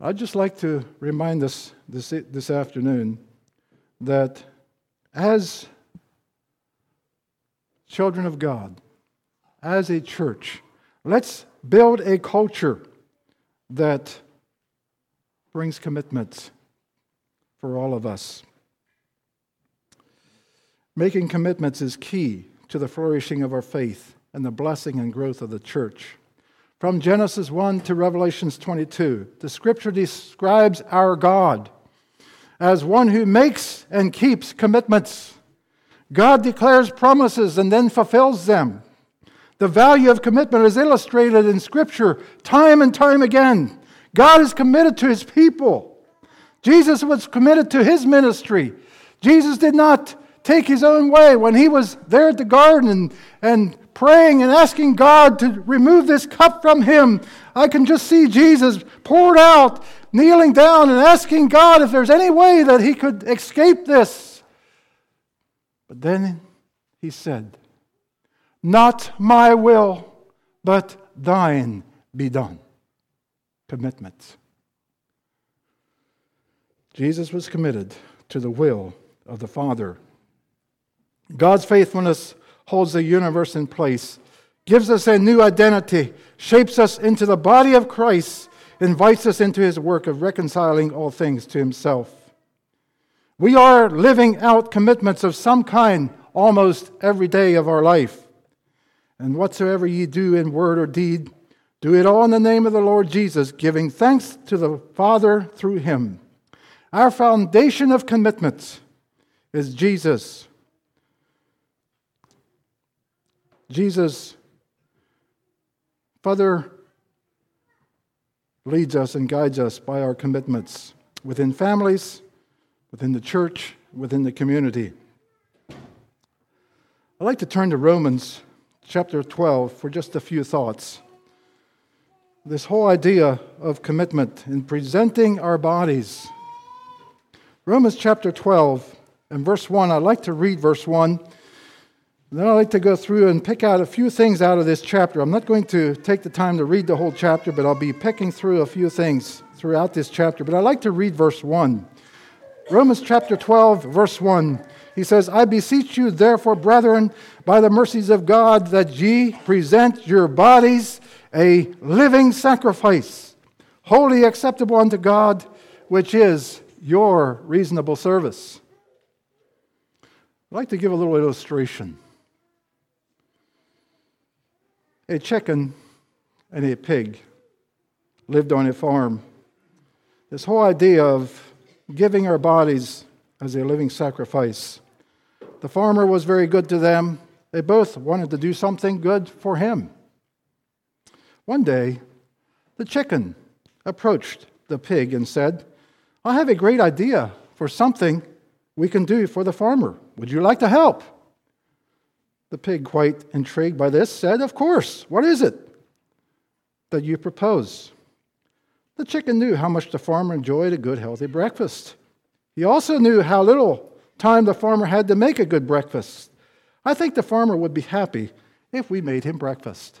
I'd just like to remind us this afternoon that as children of God, as a church, let's build a culture that brings commitments for all of us. Making commitments is key to the flourishing of our faith and the blessing and growth of the church. From Genesis 1 to Revelations 22, the Scripture describes our God as one who makes and keeps commitments. God declares promises and then fulfills them. The value of commitment is illustrated in Scripture time and time again. God is committed to His people. Jesus was committed to his ministry. Jesus did not take his own way. When he was there at the garden and praying and asking God to remove this cup from him, I can just see Jesus poured out, kneeling down and asking God if there's any way that he could escape this. But then he said, "Not my will, but thine be done." Commitment. Jesus was committed to the will of the Father. God's faithfulness holds the universe in place, gives us a new identity, shapes us into the body of Christ, invites us into his work of reconciling all things to himself. We are living out commitments of some kind almost every day of our life. And whatsoever ye do in word or deed, do it all in the name of the Lord Jesus, giving thanks to the Father through him. Our foundation of commitment is Jesus. Jesus, Father, leads us and guides us by our commitments within families, within the church, within the community. I'd like to turn to Romans chapter 12 for just a few thoughts. This whole idea of commitment in presenting our bodies. Romans chapter 12 and verse 1, I'd like to read verse 1. Then I'd like to go through and pick out a few things out of this chapter. I'm not going to take the time to read the whole chapter, but I'll be picking through a few things throughout this chapter. But I'd like to read verse 1. Romans chapter 12, verse 1. He says, "I beseech you therefore, brethren, by the mercies of God, that ye present your bodies a living sacrifice, wholly acceptable unto God, which is your reasonable service." I'd like to give a little illustration. A chicken and a pig lived on a farm. This whole idea of giving our bodies as a living sacrifice. The farmer was very good to them. They both wanted to do something good for him. One day, the chicken approached the pig and said, "I have a great idea for something we can do for the farmer. Would you like to help?" The pig, quite intrigued by this, said, "Of course. What is it that you propose?" The chicken knew how much the farmer enjoyed a good, healthy breakfast. He also knew how little time the farmer had to make a good breakfast. "I think the farmer would be happy if we made him breakfast."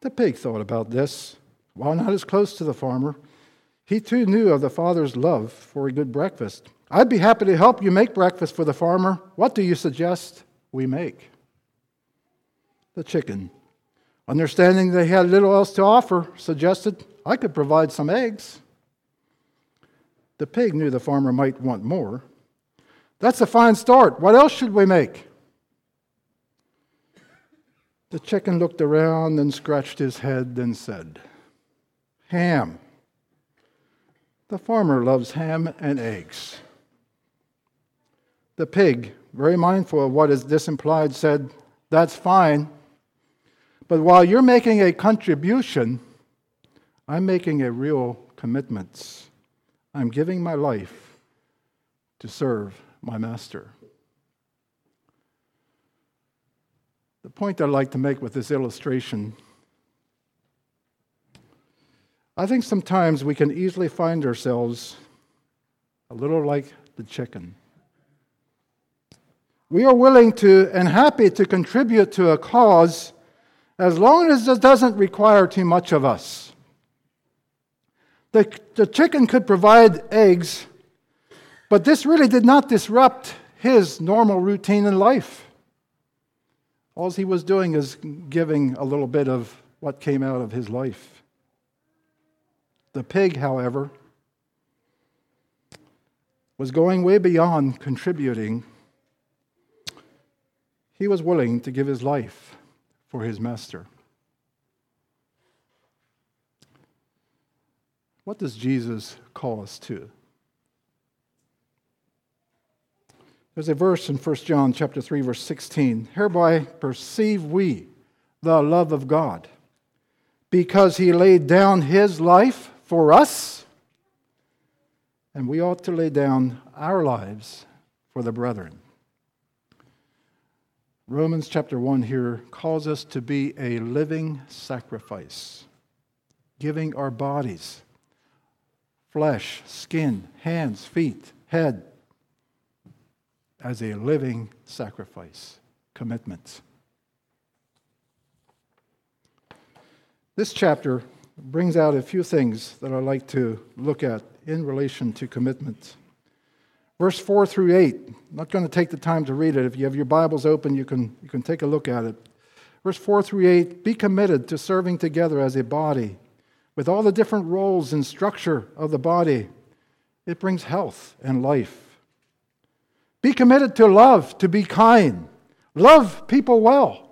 The pig thought about this. While not as close to the farmer, he too knew of the Father's love for a good breakfast. "I'd be happy to help you make breakfast for the farmer. What do you suggest we make?" The chicken, understanding they had little else to offer, suggested, "I could provide some eggs." The pig knew the farmer might want more. "That's a fine start. What else should we make?" The chicken looked around and scratched his head and said, "Ham. The farmer loves ham and eggs." The pig, very mindful of what is this implied, said, "That's fine, but while you're making a contribution, I'm making a real commitment. I'm giving my life to serve my master." The point I'd like to make with this illustration, I think sometimes we can easily find ourselves a little like the chicken. We are willing to and happy to contribute to a cause as long as it doesn't require too much of us. The chicken could provide eggs, but this really did not disrupt his normal routine in life. All he was doing is giving a little bit of what came out of his life. The pig, however, was going way beyond contributing. He was willing to give his life for his master. What does Jesus call us to? There's a verse in 1 John chapter 3, verse 16. "Hereby perceive we the love of God, because he laid down his life for us, And we ought to lay down our lives for the brethren. Romans chapter 1 here calls us to be a living sacrifice, giving our bodies, flesh, skin, hands, feet, head, as a living sacrifice, commitment. This chapter brings out a few things that I like to look at in relation to commitment. Verse 4 through 8, I'm not going to take the time to read it. If you have your Bibles open, you can take a look at it. Verse 4 through 8, be committed to serving together as a body with all the different roles and structure of the body. It brings health and life. Be committed to love, to be kind. Love people well.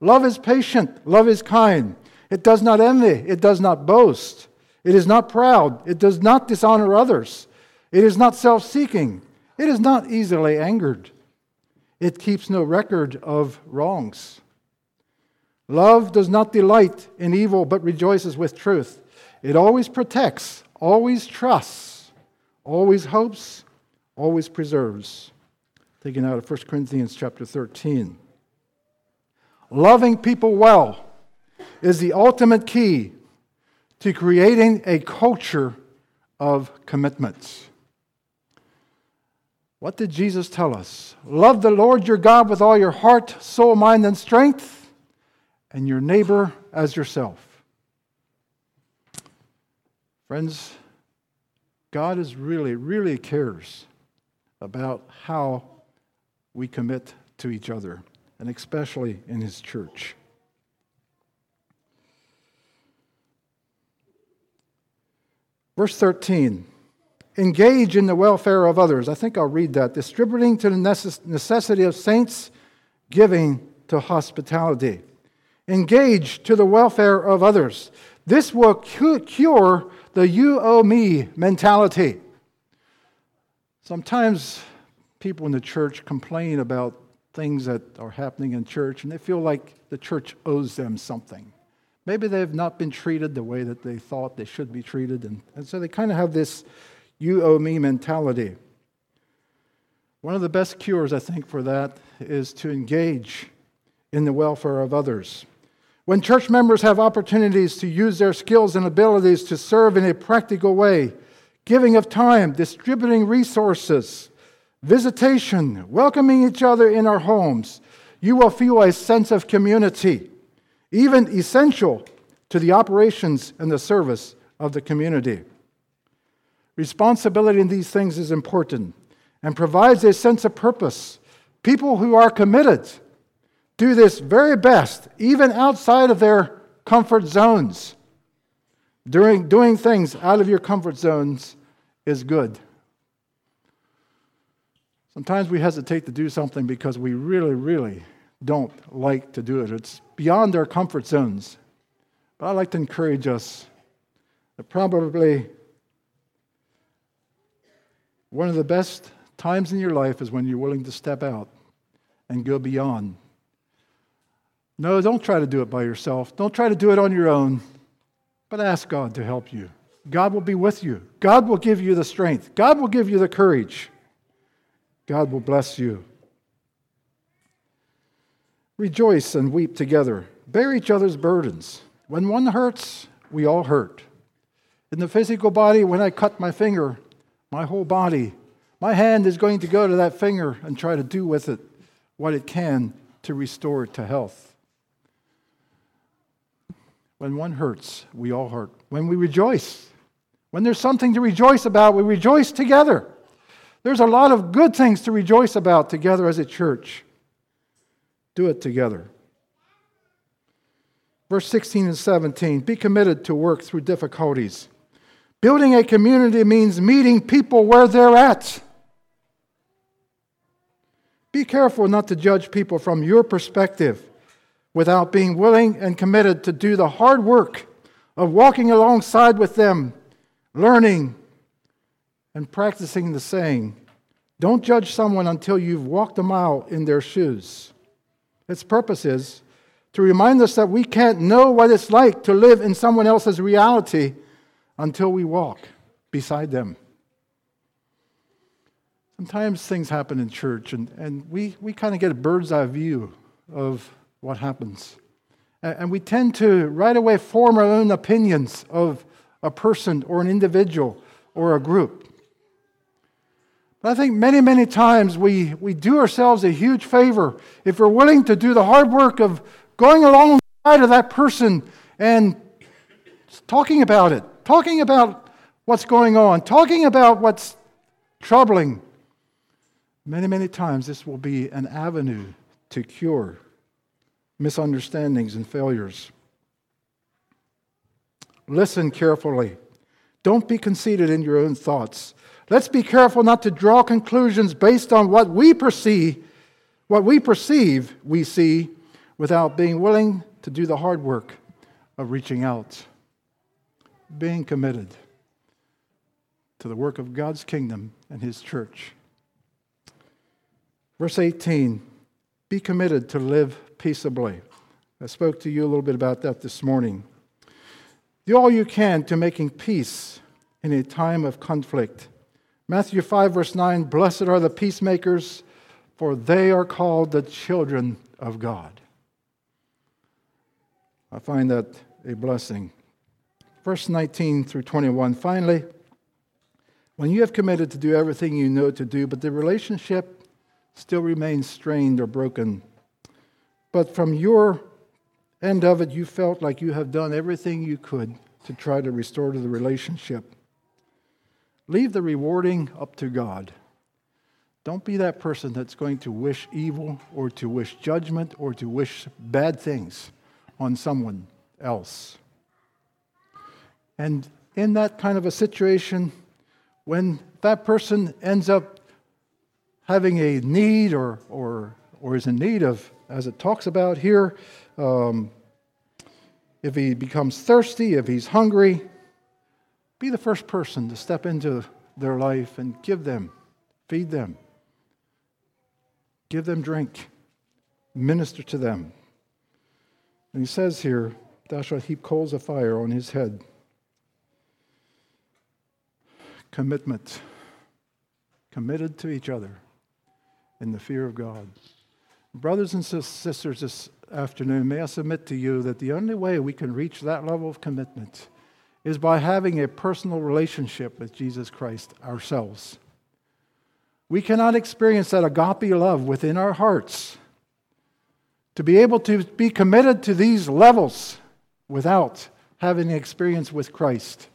Love is patient. Love is kind. It does not envy. It does not boast. It is not proud. It does not dishonor others. It is not self-seeking. It is not easily angered. It keeps no record of wrongs. Love does not delight in evil, but rejoices with truth. It always protects, always trusts, always hopes, always preserves. Taken out of 1 Corinthians chapter 13. Loving people well is the ultimate key to creating a culture of commitments. What did Jesus tell us? Love the Lord your God with all your heart, soul, mind, and strength, and your neighbor as yourself. Friends, God is really, really cares about how we commit to each other, and especially in His church. Verse 13, engage in the welfare of others. I think I'll read that. Distributing to the necessity of saints, giving to hospitality. Engage to the welfare of others. This will cure the you owe me mentality. Sometimes people in the church complain about things that are happening in church, and they feel like the church owes them something. Maybe they have not been treated the way that they thought they should be treated. And so they kind of have this you owe me mentality. One of the best cures, I think, for that is to engage in the welfare of others. When church members have opportunities to use their skills and abilities to serve in a practical way, giving of time, distributing resources, visitation, welcoming each other in our homes, you will feel a sense of community, even essential to the operations and the service of the community. Responsibility in these things is important and provides a sense of purpose. People who are committed do this very best, even outside of their comfort zones. Doing things out of your comfort zones is good. Sometimes we hesitate to do something because we really, really don't like to do it. It's beyond our comfort zones. But I'd like to encourage us that probably one of the best times in your life is when you're willing to step out and go beyond. No, don't try to do it by yourself. Don't try to do it on your own, but ask God to help you. God will be with you. God will give you the strength. God will give you the courage. God will bless you. Rejoice and weep together. Bear each other's burdens. When one hurts, we all hurt. In the physical body, when I cut my finger, my whole body, my hand is going to go to that finger and try to do with it what it can to restore it to health. When one hurts, we all hurt. When we rejoice, when there's something to rejoice about, we rejoice together. There's a lot of good things to rejoice about together as a church. Do it together. Verse 16 and 17, be committed to work through difficulties. Building a community means meeting people where they're at. Be careful not to judge people from your perspective without being willing and committed to do the hard work of walking alongside with them, learning and practicing the saying, don't judge someone until you've walked a mile in their shoes. Its purpose is to remind us that we can't know what it's like to live in someone else's reality until we walk beside them Sometimes things happen in church, and we kind of get a bird's eye view of what happens. And we tend to right away form our own opinions of a person or an individual or a group. But I think many times we do ourselves a huge favor if we're willing to do the hard work of going alongside of that person and talking about it, talking about what's going on, talking about what's troubling. Many times this will be an avenue to cure misunderstandings and failures. Listen carefully. Don't be conceited in your own thoughts. Let's be careful not to draw conclusions based on what we perceive we see, without being willing to do the hard work of reaching out, being committed to the work of God's kingdom and His church. Verse 18, be committed to live peaceably. I spoke to you a little bit about that this morning. Do all you can to making peace in a time of conflict. Matthew 5, verse 9, blessed are the peacemakers, for they are called the children of God. I find that a blessing. Verse 19 through 21, finally, when you have committed to do everything you know to do, but the relationship still remains strained or broken, but from your end of it, you felt like you have done everything you could to try to restore to the relationship. Leave the rewarding up to God. Don't be that person that's going to wish evil or to wish judgment or to wish bad things on someone else. And in that kind of a situation, when that person ends up having a need or is in need of, as it talks about here, if he becomes thirsty, if he's hungry, be the first person to step into their life and give them, feed them, give them drink, minister to them. And he says here, thou shalt heap coals of fire on his head. Commitment. Committed to each other in the fear of God. Brothers and sisters, this afternoon, may I submit to you that the only way we can reach that level of commitment is by having a personal relationship with Jesus Christ ourselves. We cannot experience that agape love within our hearts to be able to be committed to these levels without having an experience with Christ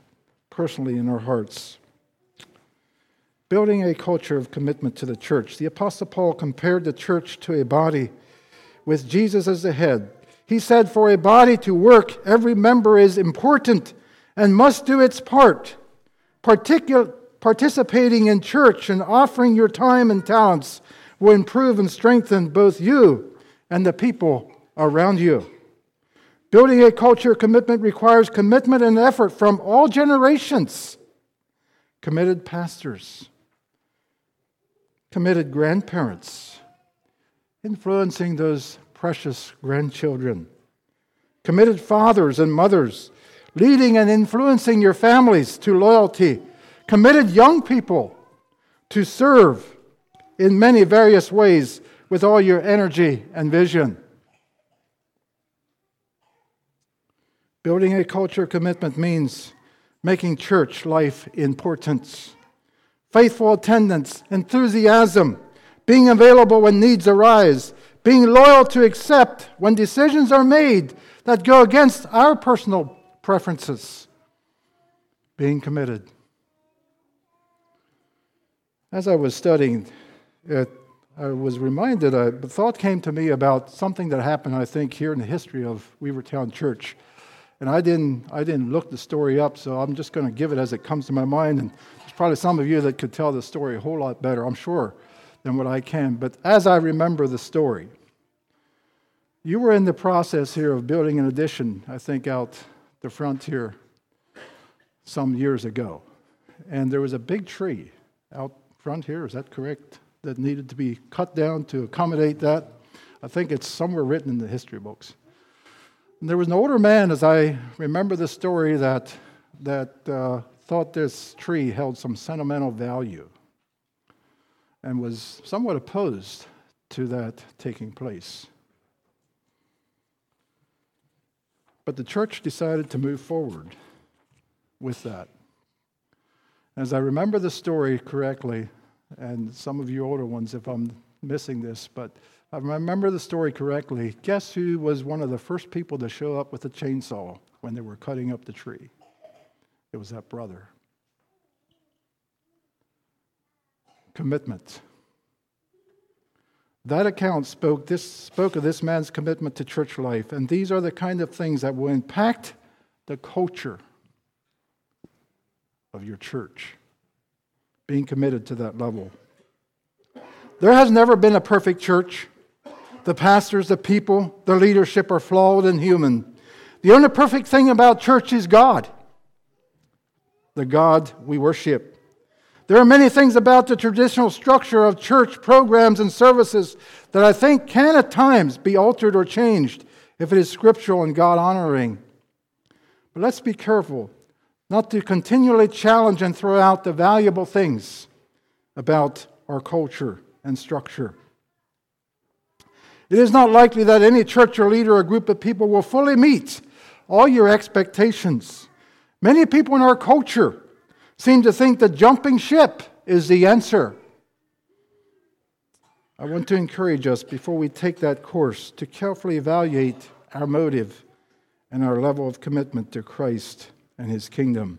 personally in our hearts. Building a culture of commitment to the church. The Apostle Paul compared the church to a body with Jesus as the head. He said, for a body to work, every member is important and must do its part. Participating in church and offering your time and talents will improve and strengthen both you and the people around you. Building a culture of commitment requires commitment and effort from all generations. Committed pastors, committed grandparents, influencing those precious grandchildren, committed fathers and mothers, leading and influencing your families to loyalty, committed young people to serve in many various ways with all your energy and vision. Building a culture of commitment means making church life important. Faithful attendance, enthusiasm, being available when needs arise, being loyal to accept when decisions are made that go against our personal preferences, being committed. As I was studying it, I was reminded, the thought came to me about something that happened, I think, here in the history of Weavertown Church. And I didn't look the story up, so I'm just going to give it as it comes to my mind. And there's probably some of you that could tell the story a whole lot better, I'm sure, than what I can. But as I remember the story, you were in the process here of building an addition, I think, out the frontier some years ago. And there was a big tree out front here, is that correct, that needed to be cut down to accommodate that. I think it's somewhere written in the history books. And there was an older man, as I remember the story, that thought this tree held some sentimental value. and was somewhat opposed to that taking place. But the church decided to move forward with that. As I remember the story correctly, and some of you older ones, if I'm missing this, but I remember the story correctly, guess who was one of the first people to show up with a chainsaw when they were cutting up the tree? It was that brother. Commitment. That account spoke of this man's commitment to church life, and these are the kind of things that will impact the culture of your church, being committed to that level. There has never been a perfect church. The pastors, the people, the leadership are flawed and human. The only perfect thing about church is God, the God we worship. There are many things about the traditional structure of church programs and services that I think can at times be altered or changed if it is scriptural and God-honoring. But let's be careful not to continually challenge and throw out the valuable things about our culture and structure. It is not likely that any church or leader or group of people will fully meet all your expectations. Many people in our culture seem to think that jumping ship is the answer. I want to encourage us, before we take that course, to carefully evaluate our motive and our level of commitment to Christ and His kingdom.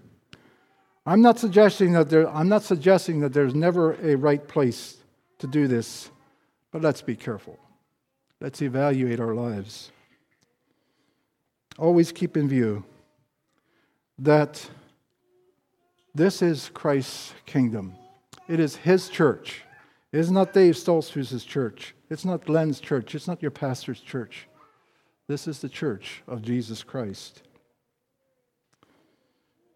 I'm not suggesting that there's never a right place to do this, but let's be careful. Let's evaluate our lives. Always keep in view that this is Christ's kingdom. It is His church. It is not Dave Stolzfus' church. It's not Glenn's church. It's not your pastor's church. This is the church of Jesus Christ.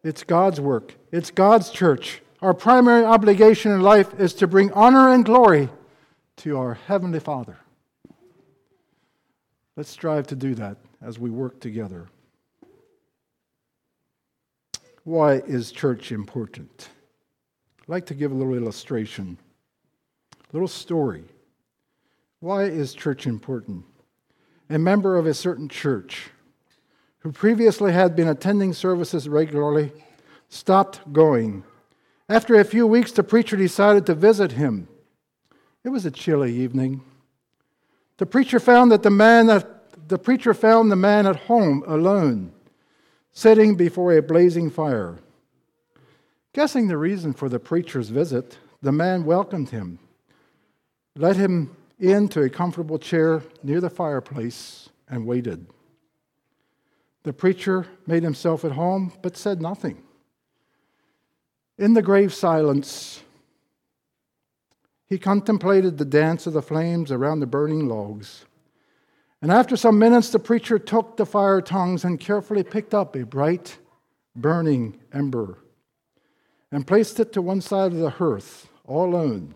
It's God's work. It's God's church. Our primary obligation in life is to bring honor and glory to our Heavenly Father. Let's strive to do that as we work together. Why is church important? I'd like to give a little illustration, a little story. Why is church important? A member of a certain church who previously had been attending services regularly stopped going. After a few weeks, the preacher decided to visit him. It was a chilly evening. The preacher found the man at home alone, sitting before a blazing fire. Guessing the reason for the preacher's visit, the man welcomed him, led him into a comfortable chair near the fireplace, and waited. The preacher made himself at home, but said nothing. In the grave silence, he contemplated the dance of the flames around the burning logs. And after some minutes, the preacher took the fire tongs and carefully picked up a bright, burning ember and placed it to one side of the hearth, all alone.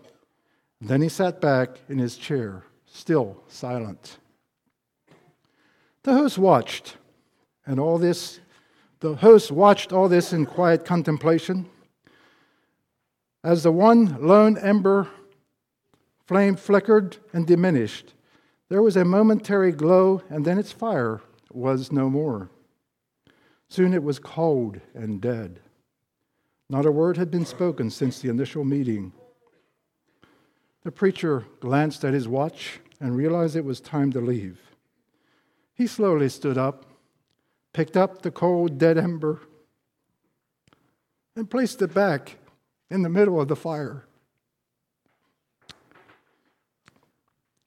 And then he sat back in his chair, still silent. The host watched all this in quiet contemplation as the one lone ember flame flickered and diminished. There was a momentary glow, and then its fire was no more. Soon it was cold and dead. Not a word had been spoken since the initial meeting. The preacher glanced at his watch and realized it was time to leave. He slowly stood up, picked up the cold, dead ember, and placed it back in the middle of the fire.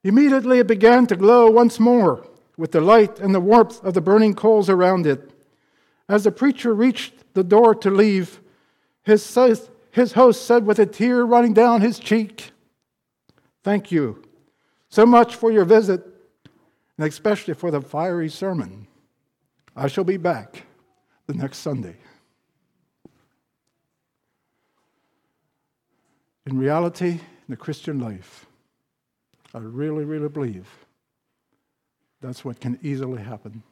Immediately it began to glow once more with the light and the warmth of the burning coals around it. As the preacher reached the door to leave, his host said with a tear running down his cheek, "Thank you so much for your visit, and especially for the fiery sermon. I shall be back the next Sunday." In reality, in the Christian life, I really, really believe that's what can easily happen.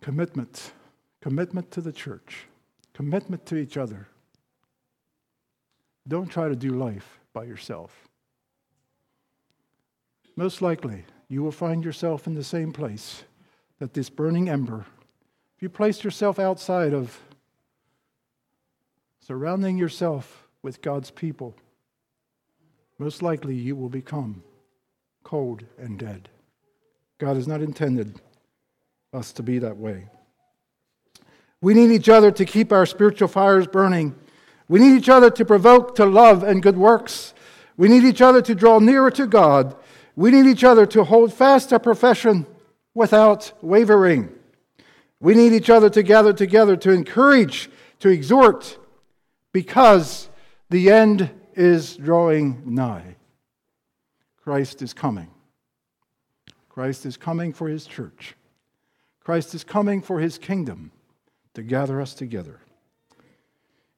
Commitment. Commitment to the church. Commitment to each other. Don't try to do life by yourself. Most likely, you will find yourself in the same place that this burning ember. If you placed yourself outside of surrounding yourself with God's people, most likely you will become cold and dead. God has not intended us to be that way. We need each other to keep our spiritual fires burning. We need each other to provoke to love and good works. We need each other to draw nearer to God. We need each other to hold fast our profession without wavering. We need each other to gather together to encourage, to exhort, because the end is drawing nigh. Christ is coming. Christ is coming for his church. Christ is coming for his kingdom to gather us together.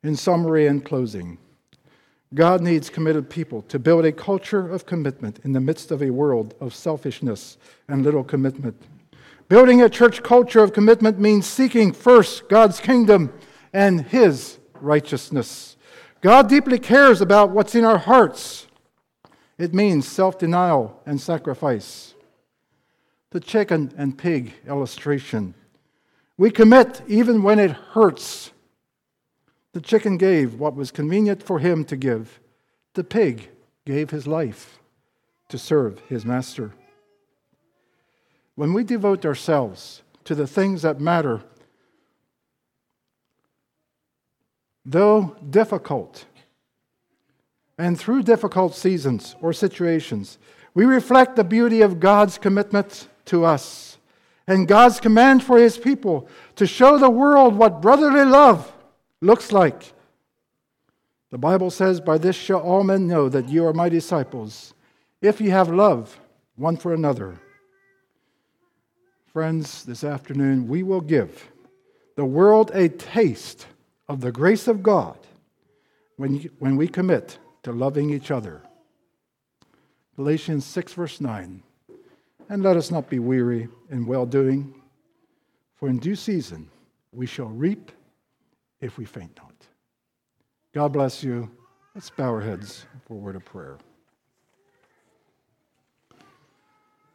In summary and closing, God needs committed people to build a culture of commitment in the midst of a world of selfishness and little commitment. Building a church culture of commitment means seeking first God's kingdom and his righteousness. God deeply cares about what's in our hearts. It means self-denial and sacrifice. The chicken and pig illustration. We commit even when it hurts. The chicken gave what was convenient for him to give. The pig gave his life to serve his master. When we devote ourselves to the things that matter, though difficult, and through difficult seasons or situations, we reflect the beauty of God's commitment to us and God's command for his people to show the world what brotherly love looks like. The Bible says, "By this shall all men know that you are my disciples, if you have love one for another." Friends, this afternoon we will give the world a taste of the grace of God when we commit to loving each other. Galatians 6, verse 9. "And let us not be weary in well-doing, for in due season we shall reap if we faint not." God bless you. Let's bow our heads for a word of prayer.